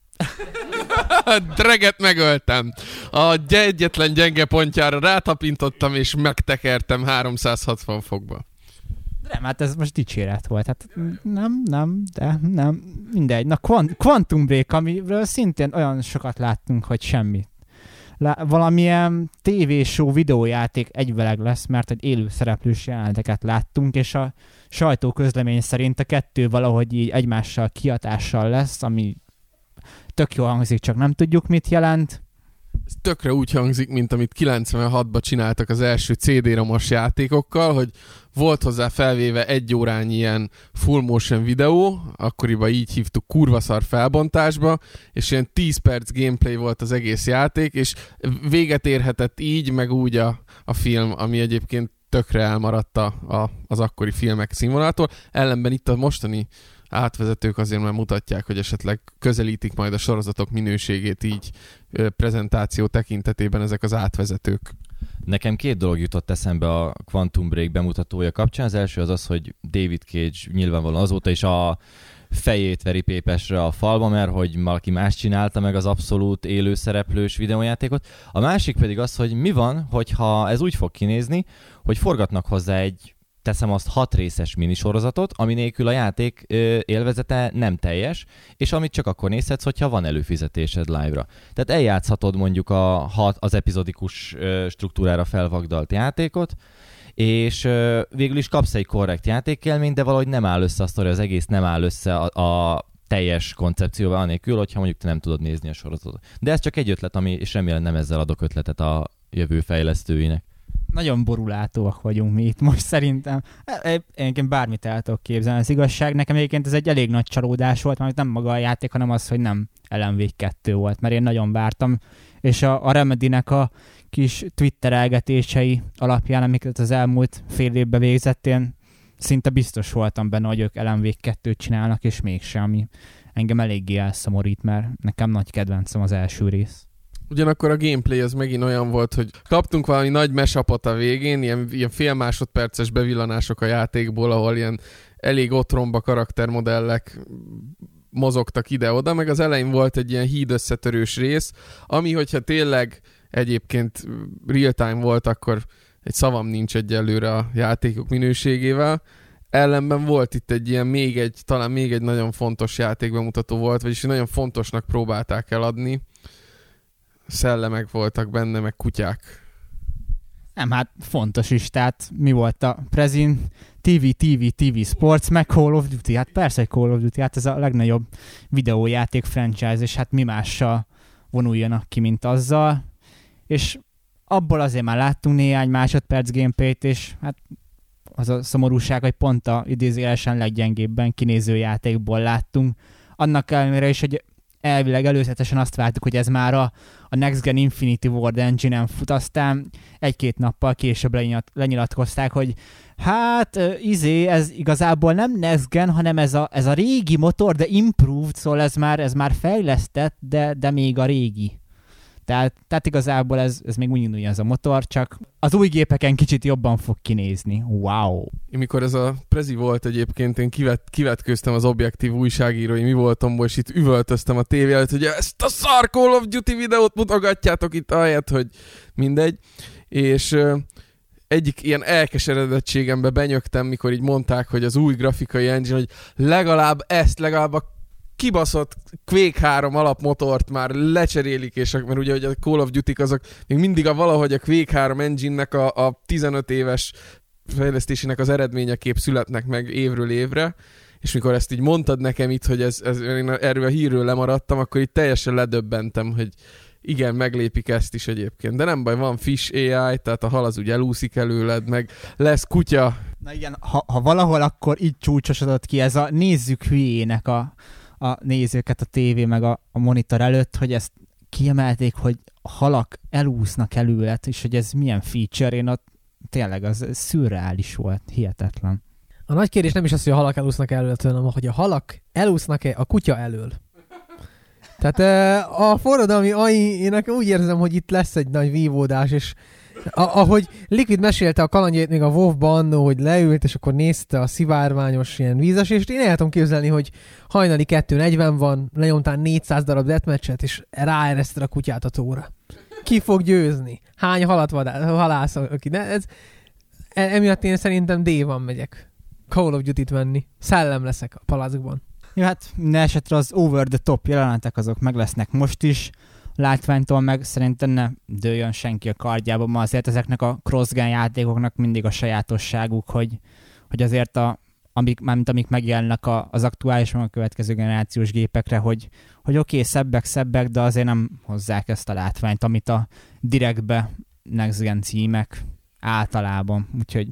Dreget megöltem. A egyetlen gyenge pontjára rátapintottam, és megtekertem háromszázhatvan fokba. Nem, hát ez most dicséret volt. Hát nem, nem, de nem. Mindegy. Na, Quantum Break, amiről szintén olyan sokat láttunk, hogy semmit. lá- valamilyen tévéshow videójáték egyveleg lesz, mert egy élő szereplős jeleneteket láttunk, és a sajtóközlemény szerint a kettő valahogy így egymással kihatással lesz, ami tök jól hangzik, csak nem tudjuk, mit jelent. Ez tökre úgy hangzik, mint amit kilencvenhatban csináltak az első cé dé-romos játékokkal, hogy volt hozzá felvéve egy órányi ilyen full motion videó, akkoriban így hívtuk kurvaszar felbontásba, és ilyen tíz perc gameplay volt az egész játék, és véget érhetett így, meg úgy a, a film, ami egyébként tökre elmaradt a, a, az akkori filmek színvonalától. Ellenben itt a mostani átvezetők azért már mutatják, hogy esetleg közelítik majd a sorozatok minőségét így prezentáció tekintetében ezek az átvezetők. Nekem két dolog jutott eszembe a Quantum Break bemutatója kapcsán. Az első az az, hogy David Cage nyilvánvalóan azóta is a fejét veri pépesre a falba, mert hogy valaki más csinálta meg az abszolút élőszereplős videójátékot. A másik pedig az, hogy mi van, hogyha ez úgy fog kinézni, hogy forgatnak hozzá egy, teszem azt, hat részes minisorozatot, ami nélkül a játék ö, élvezete nem teljes, és amit csak akkor nézhetsz, hogyha van előfizetésed live-ra. Tehát eljátszhatod mondjuk a hat, az epizodikus ö, struktúrára felvagdalt játékot, és ö, végül is kapsz egy korrekt játékélményt, de valahogy nem áll össze a sztori, az egész nem áll össze a, a teljes koncepcióval, anélkül, hogyha mondjuk te nem tudod nézni a sorozatot. De ez csak egy ötlet, ami, és remélem nem ezzel adok ötletet a jövő fejlesztőinek. Nagyon borulátóak vagyunk mi itt most szerintem. Egyébként bármit el tudok képzelni. Az igazság, nekem egyébként ez egy elég nagy csalódás volt, mert nem maga a játék, hanem az, hogy nem Ellen Wake kettő volt, mert én nagyon vártam. És a, a Remedy-nek a kis twitterelgetései alapján, amiket az elmúlt fél évben végzett, én szinte biztos voltam benne, hogy ők Ellen Wake kettőt csinálnak, és mégsem, ami engem eléggé elszomorít, mert nekem nagy kedvencem az első rész. Ugyanakkor a gameplay az megint olyan volt, hogy kaptunk valami nagy mashupot a végén, ilyen, ilyen fél másodperces bevillanások a játékból, ahol ilyen elég otromba karaktermodellek mozogtak ide-oda, meg az elején volt egy ilyen híd összetörős rész, ami hogyha tényleg egyébként real time volt, akkor egy szavam nincs egyelőre a játékok minőségével. Ellenben volt itt egy ilyen, még egy, talán még egy nagyon fontos játékbemutató volt, vagyis nagyon fontosnak próbálták eladni. Szellemek voltak benne, meg kutyák. Nem, hát fontos is, tehát mi volt a prezin? té vé, té vé, té vé Sports, meg Call of Duty. Hát persze, hogy Call of Duty, hát ez a legnagyobb videójáték franchise, és hát mi mással vonuljanak ki, mint azzal. És abból azért már láttunk néhány másodperc gameplayt, és hát az a szomorúság, hogy pont a idézőjelesen leggyengébben kinéző játékból láttunk. Annak ellenére is, hogy elvileg előzetesen azt vártuk, hogy ez már a, a Next Gen Infinity Ward engine-en fut, aztán egy-két nappal később lenyilat, lenyilatkozták, hogy hát, izé, ez igazából nem Next Gen, hanem ez a, ez a régi motor, de improved, szóval ez már, ez már fejlesztett, de, de még a régi. Tehát, tehát igazából ez, ez még úgy ugyanaz a motor, csak az új gépeken kicsit jobban fog kinézni. Wow! Mikor ez a prezi volt egyébként, én kivet, kivetkőztem az objektív újságírói mi voltomból, és itt üvöltöztem a tévé előtt, hogy ezt a szar Call of Duty videót mutogatjátok itt ahelyett, hogy mindegy. És euh, egyik ilyen elkeseredettségembe benyögtem, mikor így mondták, hogy az új grafikai engine, hogy legalább ezt, legalább a kibaszott Quake három alapmotort már lecserélik, és mert ugye hogy a Call of Duty-k azok még mindig a valahogy a Quake három engine-nek a, a tizenöt éves fejlesztésének az eredményeképp születnek meg évről évre, és mikor ezt így mondtad nekem itt, hogy ez, ez, én erről a hírről lemaradtam, akkor itt teljesen ledöbbentem, hogy igen, meglépik ezt is egyébként. De nem baj, van Fish á i, tehát a hal az úgy elúszik előled, meg lesz kutya. Na igen, ha, ha valahol akkor így csúcsosodott ki ez a nézzük hülyének a a nézőket a tévé meg a, a monitor előtt, hogy ezt kiemelték, hogy halak elúsznak előlet, és hogy ez milyen feature, én ott tényleg az szürreális volt, hihetetlen. A nagy kérdés nem is az, hogy a halak elúsznak előlet, hanem hogy a halak elúsznak-e a kutya elől. Tehát a forradalmi á i, én úgy érzem, hogy itt lesz egy nagy vívódás, és a- ahogy Liquid mesélte a kalandjait még a WoW-ban, hogy leült, és akkor nézte a szivárványos ilyen vízesést, én el tudom képzelni, hogy hajnali kettő negyven van, lenyomtál négyszáz darab deathmatchet, és ráereszted a kutyát a tóra. Ki fog győzni? Hány halat halász? Ez, emiatt én szerintem D-ban megyek. Call of Duty-t venni. Szellem leszek a palacban. Jó, hát minden esetre az over the top jelenetek azok meg lesznek most is. látványtól meg szerintem ne dőljön senki a kardjába, ma azért ezeknek a cross-gen játékoknak mindig a sajátosságuk, hogy, hogy azért a amik, mármint amik megjelennek az aktuális, meg a következő generációs gépekre, hogy, hogy oké, okay, szebbek, szebbek, de azért nem hozzák ezt a látványt, amit a direktbe next gen címek általában, úgyhogy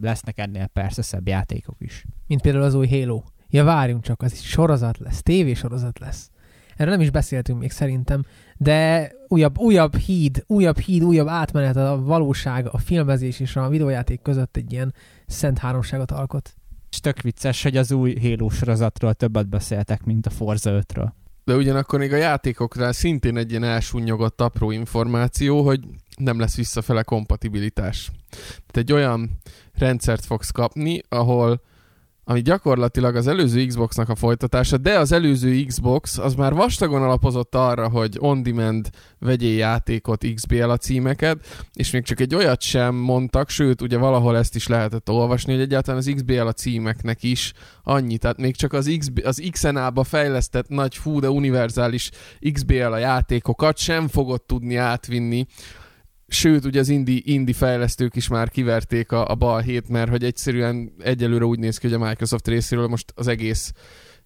lesznek ennél persze szebb játékok is. Mint például az új Halo. Ja, várjunk csak, az sorozat lesz, tévésorozat lesz. Erről nem is beszéltünk még szerintem, de újabb, újabb híd, újabb híd, újabb átmenet a valóság, a filmezés és a videójáték között egy ilyen szent háromságot alkot. És tök vicces, hogy az új Halo sorozatról többet beszéltek, mint a Forza ötről. De ugyanakkor még a játékokra szintén egy ilyen elsúnyogott apró információ, hogy nem lesz visszafele kompatibilitás. Tehát egy olyan rendszert fogsz kapni, ahol ami gyakorlatilag az előző Xboxnak a folytatása, de az előző Xbox az már vastagon alapozott arra, hogy on-demand vegyél játékot, iksz bé el a címeket, és még csak egy olyat sem mondtak, sőt, ugye valahol ezt is lehetett olvasni, hogy egyáltalán az iksz bé el a címeknek is annyi, tehát még csak az, iksz bé, az iksz en á-ba fejlesztett nagy fú, de univerzális iksz bé el a játékokat sem fogod tudni átvinni. Sőt, ugye az indie, indie fejlesztők is már kiverték a, a balhét, mert hogy egyszerűen egyelőre úgy néz ki, hogy a Microsoft részéről most az egész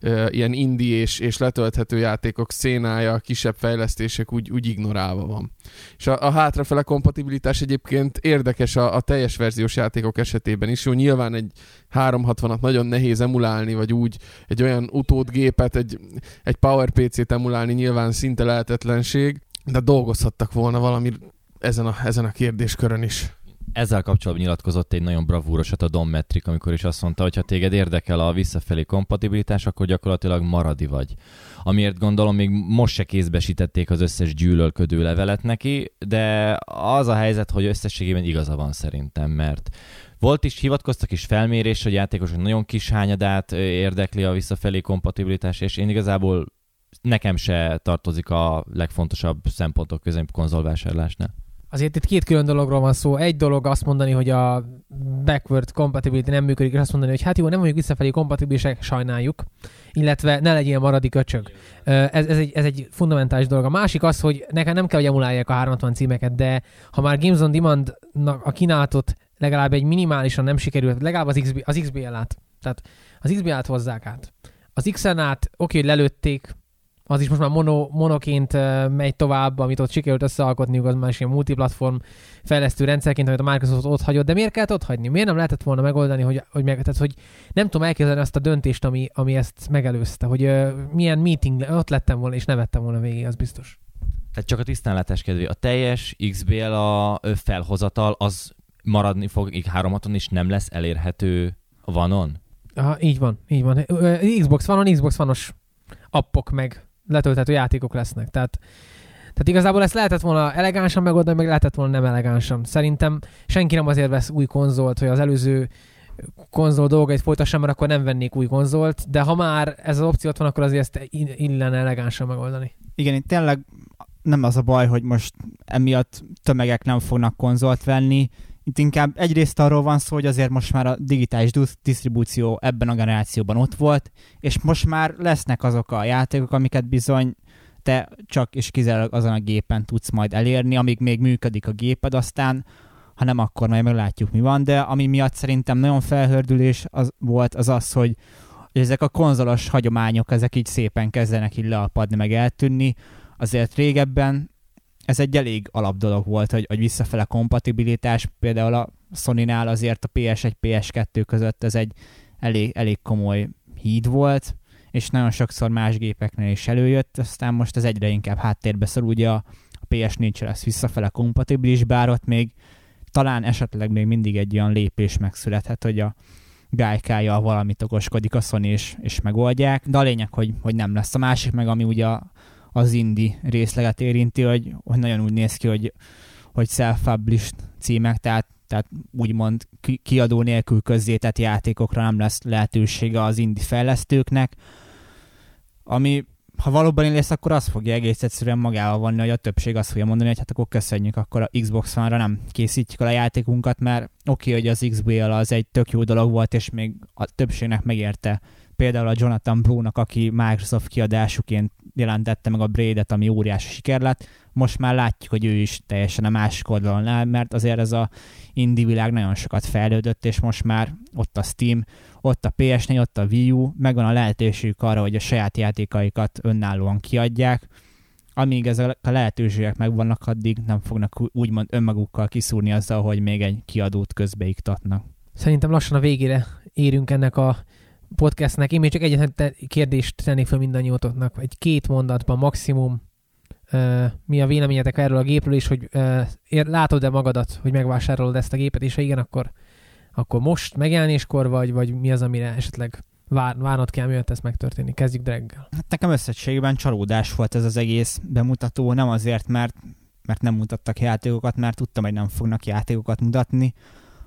e, ilyen indie és, és letölthető játékok szénája, kisebb fejlesztések úgy, úgy ignorálva van. És a, a hátrafele kompatibilitás egyébként érdekes a, a teljes verziós játékok esetében is. Jó, nyilván egy háromszázhatvanat nagyon nehéz emulálni, vagy úgy egy olyan utódgépet, egy, egy PowerPC-t emulálni nyilván szinte lehetetlenség, de dolgozhattak volna valami Ezen a, ezen a kérdéskörön is. Ezzel kapcsolatban nyilatkozott egy nagyon bravúrosat a Dom Metric, amikor is azt mondta, hogy ha téged érdekel a visszafelé kompatibilitás, akkor gyakorlatilag maradi vagy. Amiért gondolom, még most se kézbesítették az összes gyűlölködő levelet neki, de az a helyzet, hogy összességében igaza van szerintem, mert volt is, hivatkoztak is felmérés, hogy játékosok nagyon kis hányadát érdekli a visszafelé kompatibilitás, és én igazából nekem se tartozik a legfontosabb szempontok közé konzolvásárlásnál. Azért itt két külön dologról van szó. Egy dolog azt mondani, hogy a backward compatibility nem működik, és azt mondani, hogy hát jó, nem vagyunk visszafelé kompatibilisek, sajnáljuk, illetve ne legyél maradi köcsög. Ez, ez, egy, ez egy fundamentális dolog. A másik az, hogy nekem nem kell, hogy emulálják a háromszázhatvan címeket, de ha már Games on Demand-nak a kínálatot legalább egy minimálisan nem sikerült, legalább az, XB, az iksz bé el-át. Tehát az iksz bé el-t hozzák át. Az iksz en-át oké, hogy lelőtték, az is most már mono, monoként megy tovább, amit ott sikerült összealkotniuk, az már is ilyen multiplatform fejlesztő rendszerként, amit a Microsoft ott hagyott, de miért kellett ott hagyni? Miért nem lehetett volna megoldani, hogy, hogy, meg, tehát, hogy nem tudom elképzelni azt a döntést, ami, ami ezt megelőzte, hogy uh, milyen meeting, ott lettem volna és nevettem volna végig, az biztos. Tehát csak a tisztánlátás kedvé, a teljes iksz bé el a felhozatal, az maradni fog háromszázhatvanon és nem lesz elérhető vanon? Aha, így van, így van. Xbox One-on, Xbox One-os appok meg letölthető játékok lesznek. Tehát, tehát igazából ezt lehetett volna elegánsan megoldani, meg lehetett volna nem elegánsan. Szerintem senki nem azért vesz új konzolt, hogy az előző konzol dolgait folytassam, mert akkor nem vennék új konzolt, de ha már ez az opciót van, akkor azért ezt illene elegánsan megoldani. Igen, itt tényleg nem az a baj, hogy most emiatt tömegek nem fognak konzolt venni. Itt inkább egyrészt arról van szó, hogy azért most már a digitális disztribúció ebben a generációban ott volt, és most már lesznek azok a játékok, amiket bizony te csak és kizárólag azon a gépen tudsz majd elérni, amíg még működik a géped, aztán ha nem, akkor majd meglátjuk, mi van, de ami miatt szerintem nagyon felhördülés az volt az az, hogy ezek a konzolos hagyományok, ezek így szépen kezdenek így leapadni, meg eltűnni, azért régebben ez egy elég alap dolog volt, hogy, hogy visszafele kompatibilitás, például a Sony-nál azért a pé es egy, pé es kettő között ez egy elég, elég komoly híd volt, és nagyon sokszor más gépeknél is előjött, aztán most ez egyre inkább háttérbe szorul, ugye a pé es négy-re lesz visszafele kompatibilis, bár ott még talán esetleg még mindig egy olyan lépés megszülethet, hogy a gálykája valamit okoskodik a Sony, és, és megoldják, de a lényeg, hogy, hogy nem lesz. A másik meg, ami ugye a az indie részleget érinti, hogy, hogy nagyon úgy néz ki, hogy, hogy self-published címek, tehát, tehát úgymond kiadó nélkül közzétett játékokra nem lesz lehetősége az indie fejlesztőknek, ami ha valóban így lesz, akkor azt fogja egész egyszerűen magával vonni, hogy a többség azt fogja mondani, hogy hát akkor köszönjük, akkor a Xbox One-ra nem készítjük el a játékunkat, mert oké, okay, hogy az iksz bé el az egy tök jó dolog volt, és még a többségnek megérte. Például a Jonathan Blow-nak, aki Microsoft kiadásuként jelentette meg a Braidet, ami óriási siker lett. Most már látjuk, hogy ő is teljesen a másik oldalon áll, mert azért ez a indie világ nagyon sokat fejlődött, és most már ott a Steam, ott a pé es négy, ott a Wii U, megvan a lehetőségük arra, hogy a saját játékaikat önállóan kiadják. Amíg ezek a lehetőségek megvannak, addig nem fognak úgymond önmagukkal kiszúrni azzal, hogy még egy kiadót közbeiktatnak. Szerintem lassan a végére érünk ennek a podcastnek. Én még csak egyetlen kérdést tennék fel mindannyiótoknak, egy két mondatban maximum. Uh, mi a véleményetek erről a gépről is, hogy uh, ér, látod-e magadat, hogy megvásárolod ezt a gépet, és ha igen, akkor, akkor most megjelenéskor vagy, vagy mi az, amire esetleg vár, várnod kell, miért ez megtörténik? Kezdjük Dreggel. Hát nekem összességben csalódás volt ez az egész bemutató, nem azért, mert, mert nem mutattak játékokat, mert tudtam, hogy nem fognak játékokat mutatni,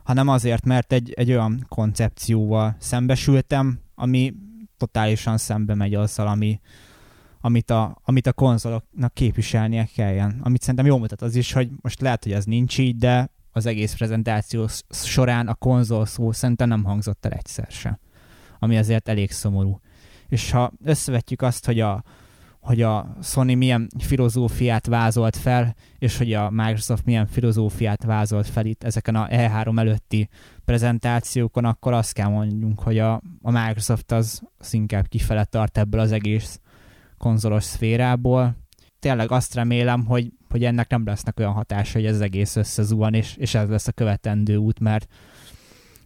hanem azért, mert egy, egy olyan koncepcióval szembesültem, ami totálisan szembe megy azzal, ami Amit a, amit a konzoloknak képviselnie kelljen. Amit szerintem jól mutat az is, hogy most lehet, hogy az nincs így, de az egész prezentáció során a konzol szó szerintem nem hangzott el egyszer sem. Ami azért elég szomorú. És ha összevetjük azt, hogy a, hogy a Sony milyen filozófiát vázolt fel, és hogy a Microsoft milyen filozófiát vázolt fel itt ezeken a E három előtti prezentációkon, akkor azt kell mondjunk, hogy a, a Microsoft az, az inkább kifele tart ebből az egész konzolos szférából. Tényleg azt remélem, hogy, hogy ennek nem lesznek olyan hatása, hogy ez egész összezuhan, és, és ez lesz a követendő út, mert,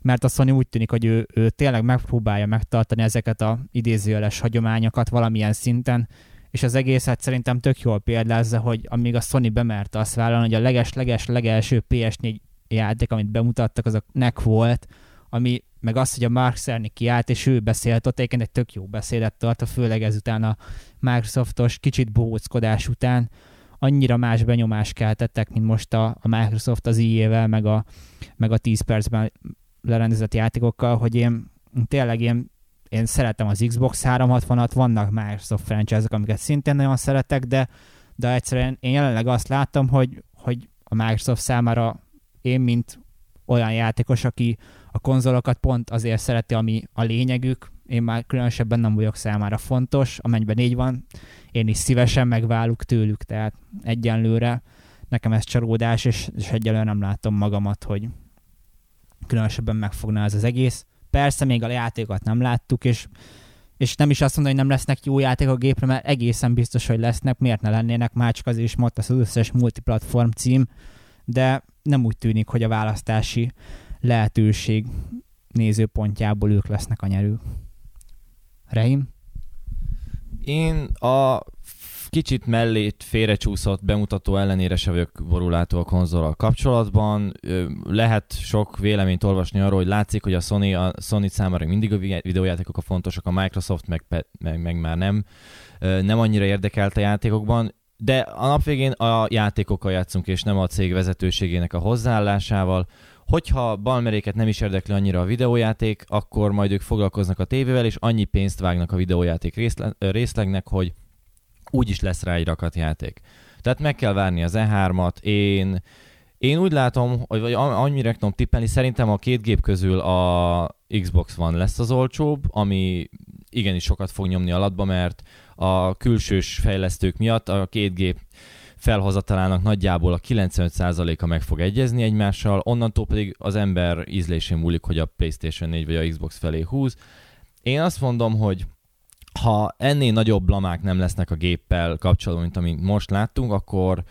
mert a Sony úgy tűnik, hogy ő, ő tényleg megpróbálja megtartani ezeket az idézőjeles hagyományokat valamilyen szinten, és az egészet szerintem tök jól példázza, hogy amíg a Sony bemerte azt vállalni, hogy a leges-leges-legelső pé es négy játék, amit bemutattak, az a Knack volt, ami meg az, hogy a Mark Sernik kiállt, és ő beszélt ott, egyébként egy tök jó beszédet tart, főleg ezután a Microsoftos kicsit bohóckodás után annyira más benyomást keltettek, mint most a, a Microsoft az í á-vel, meg a, meg a tíz percben lerendezett játékokkal, hogy én tényleg én, én szeretem az Xbox háromszázhatvanat, vannak Microsoft franchise-ok, amiket szintén nagyon szeretek, de, de egyszerűen én jelenleg azt látom, hogy, hogy a Microsoft számára én, mint olyan játékos, aki a konzolokat pont azért szereti, ami a lényegük. Én már különösebben nem vagyok számára fontos, amennyiben így van. Én is szívesen megválok tőlük, tehát egyenlőre nekem ez csalódás, és, és egyenlőre nem látom magamat, hogy különösebben megfogná ez az egész. Persze még a játékokat nem láttuk, és, és nem is azt mondom, hogy nem lesznek jó játékok a gépre, mert egészen biztos, hogy lesznek, miért ne lennének, már csak azért is mondta az összes multiplatform cím, de nem úgy tűnik, hogy a választási lehetőség nézőpontjából ők lesznek a nyerők. Reim? Én a kicsit mellét félrecsúszott bemutató ellenére se vagyok borulátó a konzollal kapcsolatban. Lehet sok véleményt olvasni arról, hogy látszik, hogy a Sony, a Sony számára mindig a videójátékok a fontosak, a Microsoft meg, meg, meg már nem, nem annyira érdekelt a játékokban. De a nap végén a játékokkal játszunk, és nem a cég vezetőségének a hozzáállásával. Hogyha balmeréket nem is érdekli annyira a videójáték, akkor majd ők foglalkoznak a tévével, és annyi pénzt vágnak a videójáték részle- részlegnek, hogy úgyis lesz rá egy rakatjáték. Tehát meg kell várni az E hármat. Én, én úgy látom, vagy annyira tudom tippelni, szerintem a két gép közül a Xbox One lesz az olcsóbb, ami igenis sokat fog nyomni alatba, mert a külsős fejlesztők miatt a két gép felhozatalának nagyjából a kilencvenöt százaléka meg fog egyezni egymással, onnantól pedig az ember ízlésén múlik, hogy a PlayStation négy vagy a Xbox felé húz. Én azt mondom, hogy ha ennél nagyobb blamák nem lesznek a géppel kapcsolatban, mint amit most láttunk, akkor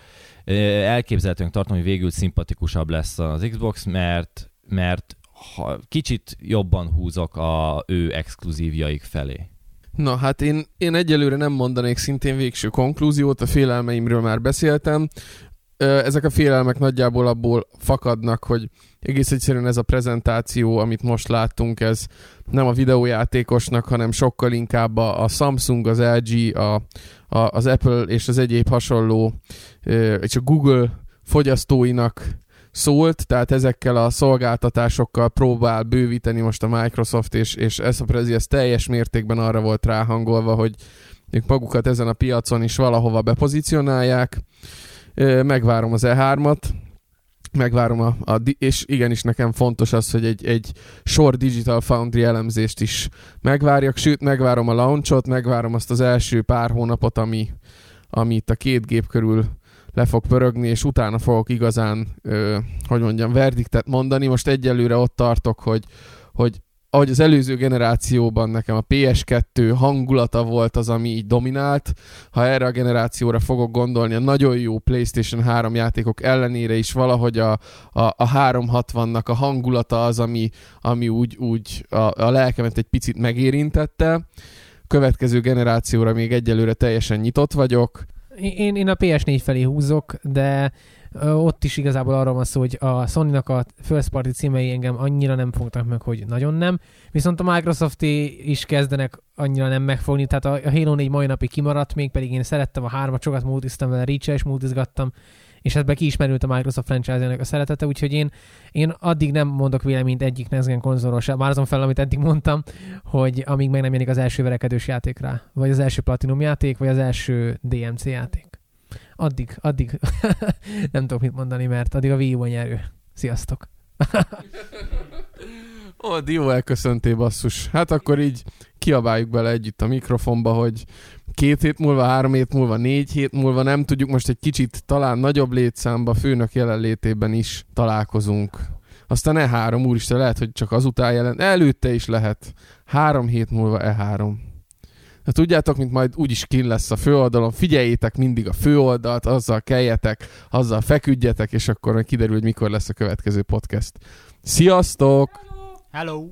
elképzelhetően tartom, hogy végül szimpatikusabb lesz az Xbox, mert, mert ha kicsit jobban húzok a ő exkluzívjaik felé. Na hát én, én egyelőre nem mondanék szintén végső konklúziót, a félelmeimről már beszéltem. Ezek a félelmek nagyjából abból fakadnak, hogy egész egyszerűen ez a prezentáció, amit most láttunk, ez nem a videójátékosnak, hanem sokkal inkább a, a Samsung, az el gé, a, a, az Apple és az egyéb hasonló, és a Google fogyasztóinak szólt, tehát ezekkel a szolgáltatásokkal próbál bővíteni most a Microsoft, és, és ez a prezi, ez teljes mértékben arra volt ráhangolva, hogy ők magukat ezen a piacon is valahova bepozícionálják. Megvárom az E hármat, megvárom a, a... És igenis nekem fontos az, hogy egy, egy sor Digital Foundry elemzést is megvárjak, sőt, megvárom a launchot, megvárom azt az első pár hónapot, ami, ami itt a két gép körül le fog pörögni, és utána fogok igazán, ö, hogy mondjam, verdiktet mondani. Most egyelőre ott tartok, hogy, hogy ahogy az előző generációban nekem a pé es kettő hangulata volt az, ami így dominált, ha erre a generációra fogok gondolni, a nagyon jó PlayStation három játékok ellenére is valahogy a, a, a háromszázhatvannak a hangulata az, ami, ami úgy, úgy a, a lelkemet egy picit megérintette. Következő generációra még egyelőre teljesen nyitott vagyok. Én, én a pé es négy felé húzok, de ott is igazából arra van szó, hogy a Sony-nak a first party címei engem annyira nem fogtak meg, hogy nagyon nem. Viszont a Microsoft-i is kezdenek annyira nem megfogni, tehát a Halo négy mai napig kimaradt, még pedig én szerettem a hármat, sokat multiztam vele, Reach-el is multizgattam, és ebben kiismerült a Microsoft franchise-jának a szeretete, úgyhogy én, én addig nem mondok véleményt egyik next-gen konzolról sem, már azon fel, amit eddig mondtam, hogy amíg meg nem jönnek az első verekedős játék rá, vagy az első Platinum játék, vagy az első dé em cé játék. Addig, addig nem tudok mit mondani, mert addig a Wii U a nyerő. Sziasztok! Ó, Dio elköszönté, basszus. Hát akkor így kiabáljuk bele együtt a mikrofonba, hogy két hét múlva, három hét múlva, négy hét múlva, nem tudjuk, most egy kicsit talán nagyobb létszámba, főnök jelenlétében is találkozunk. Aztán E három, úristen, lehet, hogy csak azután jelent, előtte is lehet. Három hét múlva E három. Hát tudjátok, mint majd úgyis kin lesz a főoldalon, figyeljétek mindig a főoldalt, azzal keljetek, azzal feküdjetek, és akkor kiderül, hogy mikor lesz a következő podcast. Sziasztok! Hello!